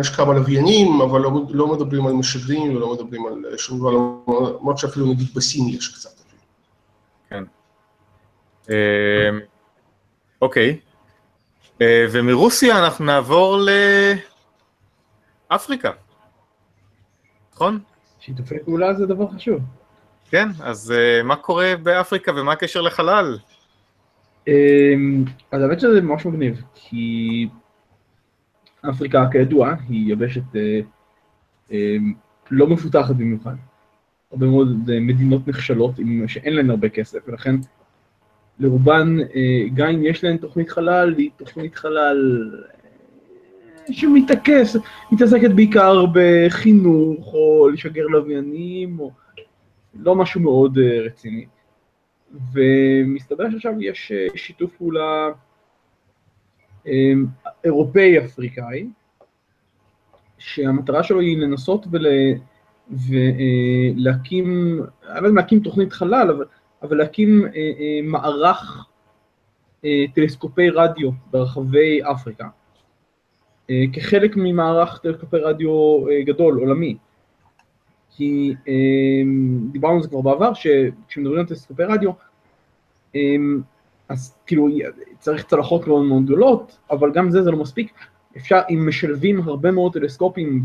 יש כמה לוויינים, אבל לא מדברים על משדרים ולא מדברים על שום דבר, למרות שאפילו נגיד בסין יש קצת. כן. אוקיי. ומרוסיה אנחנו נעבור לאפריקה. נכון? שיתופי פעולה זה דבר חשוב. כן, אז מה קורה באפריקה ומה הקשר לחלל? אז האמת שזה ממש מגניב, כי אפריקה כידוע היא יבשת לא מפותחת במיוחד. הרבה מאוד מדינות נחשלות שאין להן הרבה כסף, ולכן לרובן, גם אם יש להן תוכנית חלל, היא תוכנית חלל שמתעסקת בעיקר בחינוך או לשגר לוויינים, או... לא משהו מאוד רציני, ומסתבר שעכשיו יש שיתוף פעולה אירופאי-אפריקאי, שהמטרה שלו היא לנסות ולהקים, אבל להקים תוכנית חלל, אבל להקים מערך טלסקופי רדיו ברחבי אפריקה, כחלק ממערך טלסקופי רדיו גדול, עולמי. כי דיברנו על זה כבר בעבר, שכשמדברים על טלסקופי רדיו, אז כאילו צריך צלחות מאוד מאוד גדולות, אבל גם זה זה לא מספיק. אפשר, אם משלבים הרבה מאוד טלסקופים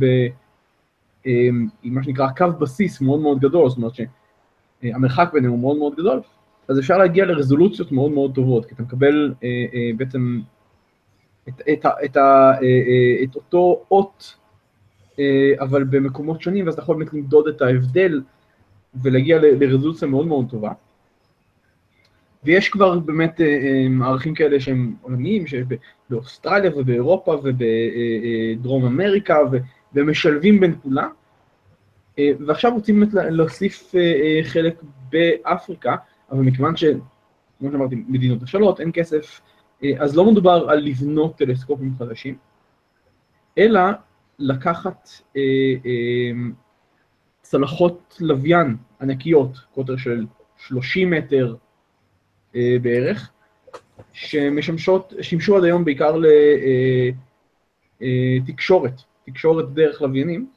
היא מה שנקרא קו בסיס מאוד מאוד גדול, זאת אומרת שהמרחק ביניהם הוא מאוד מאוד גדול, אז אפשר להגיע לרזולוציות מאוד מאוד טובות, כי אתה מקבל בעצם את אותו אות, אבל במקומות שונים, ואז אתה יכול באמת למדוד את ההבדל, ולהגיע לרזולוציה מאוד מאוד טובה. ויש כבר באמת מערכים כאלה שהם עולמיים, שיש באוסטרליה ובאירופה ובדרום אמריקה, ומשלבים בין כולם. ועכשיו רוצים להוסיף חלק באפריקה, אבל מכיוון ש, כמו שאמרתי, מדינות השלות, אין כסף, אז לא מדובר על לבנות טלסקופים חדשים, אלא לקחת צלחות לוויין ענקיות, קוטר של שלושים מטר בערך, ששימשו עד היום בעיקר לתקשורת, תקשורת דרך לוויינים,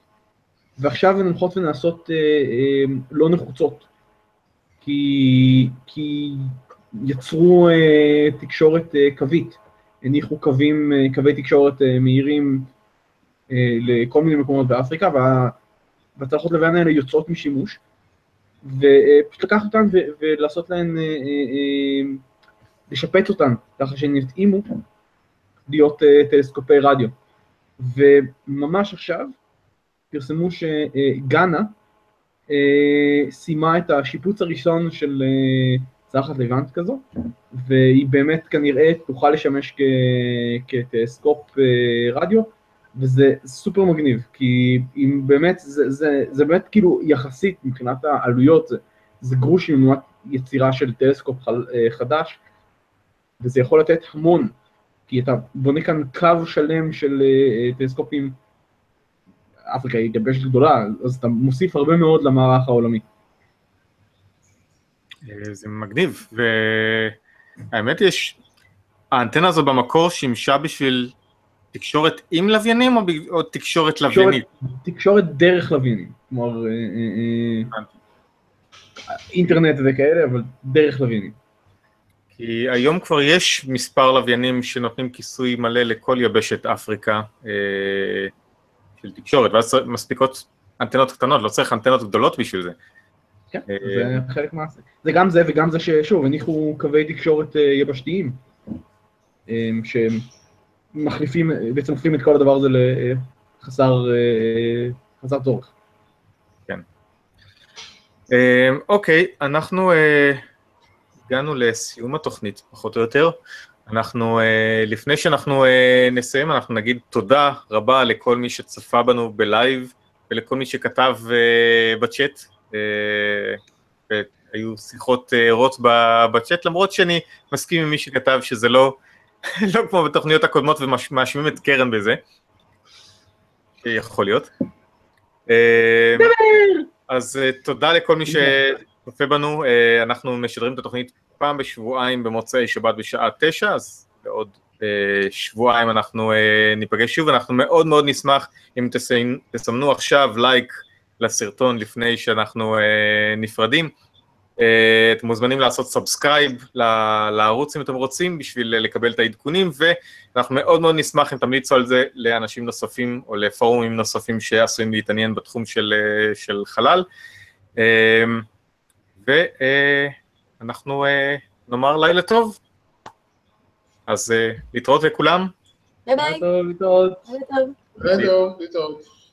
ועכשיו הן הולכות ונעשות לא נחוצות, כי, כי יצרו תקשורת קווית, הניחו קווים, קווי תקשורת מהירים לכל מיני מקומות באפריקה, והצלחות לוויין האלה יוצאות משימוש, ופשוט לקחת אותן ולעשות להן, לשפץ אותן, ככה שהן יתאימו להיות טלסקופי רדיו. וממש עכשיו פרסמו שגאנה סיימה את השיפוץ הראשון של צלחת לוויין כזו, והיא באמת כנראה תוכל לשמש כטלסקופ רדיו, וזה סופר מגניב, כי אם באמת, זה, זה, זה באמת כאילו יחסית מבחינת העלויות, זה, זה גרוש ממונת יצירה של טלסקופ חדש, וזה יכול לתת המון, כי אתה בונה כאן קו שלם של טלסקופים, אפריקה היא גבשת גדולה, אז אתה מוסיף הרבה מאוד למערך העולמי. זה מגניב, והאמת יש, האנטנה הזו במקור שימשה בשביל תקשורת עם לוויינים או, או תקשורת לוויינית? תקשורת דרך לוויינים, כלומר אינטרנט וכאלה, אבל דרך לוויינים. כי היום כבר יש מספר לוויינים שנותנים כיסוי מלא לכל יבשת אפריקה אה, של תקשורת, ואז מספיקות אנטנות קטנות, לא צריך אנטנות גדולות בשביל זה. כן, אה, זה חלק מהעסק. זה גם זה וגם זה ששוב, הניחו קווי תקשורת אה, יבשתיים, אה, שהם מחליפים, בעצם מחליפים את כל הדבר הזה לחסר, חסר צורך. כן. אוקיי, אנחנו הגענו לסיום התוכנית, פחות או יותר. אנחנו, לפני שאנחנו נסיים, אנחנו נגיד תודה רבה לכל מי שצפה בנו בלייב, ולכל מי שכתב בצ'אט. היו שיחות רוץ בצ'אט, למרות שאני מסכים עם מי שכתב שזה לא לא כמו בתוכניות הקודמות ומאשמים את קרן בזה, יכול להיות. אז תודה לכל מי שצופה בנו, אנחנו משדרים את התוכנית פעם בשבועיים במוצאי שבת בשעה תשע, אז בעוד שבועיים אנחנו ניפגש שוב, אנחנו מאוד מאוד נשמח אם תסמנו עכשיו לייק לסרטון לפני שאנחנו נפרדים, אתם מוזמנים לעשות סאבסקרייב לערוץ אם אתם רוצים בשביל לקבל את העדכונים, ואנחנו מאוד מאוד נשמח אם תמליצו על זה לאנשים נוספים או לפורומים נוספים שעשויים להתעניין בתחום של, של חלל, ואנחנו נאמר לילה טוב, אז להתראות לכולם. ביי ביי. להתראות. להתראות.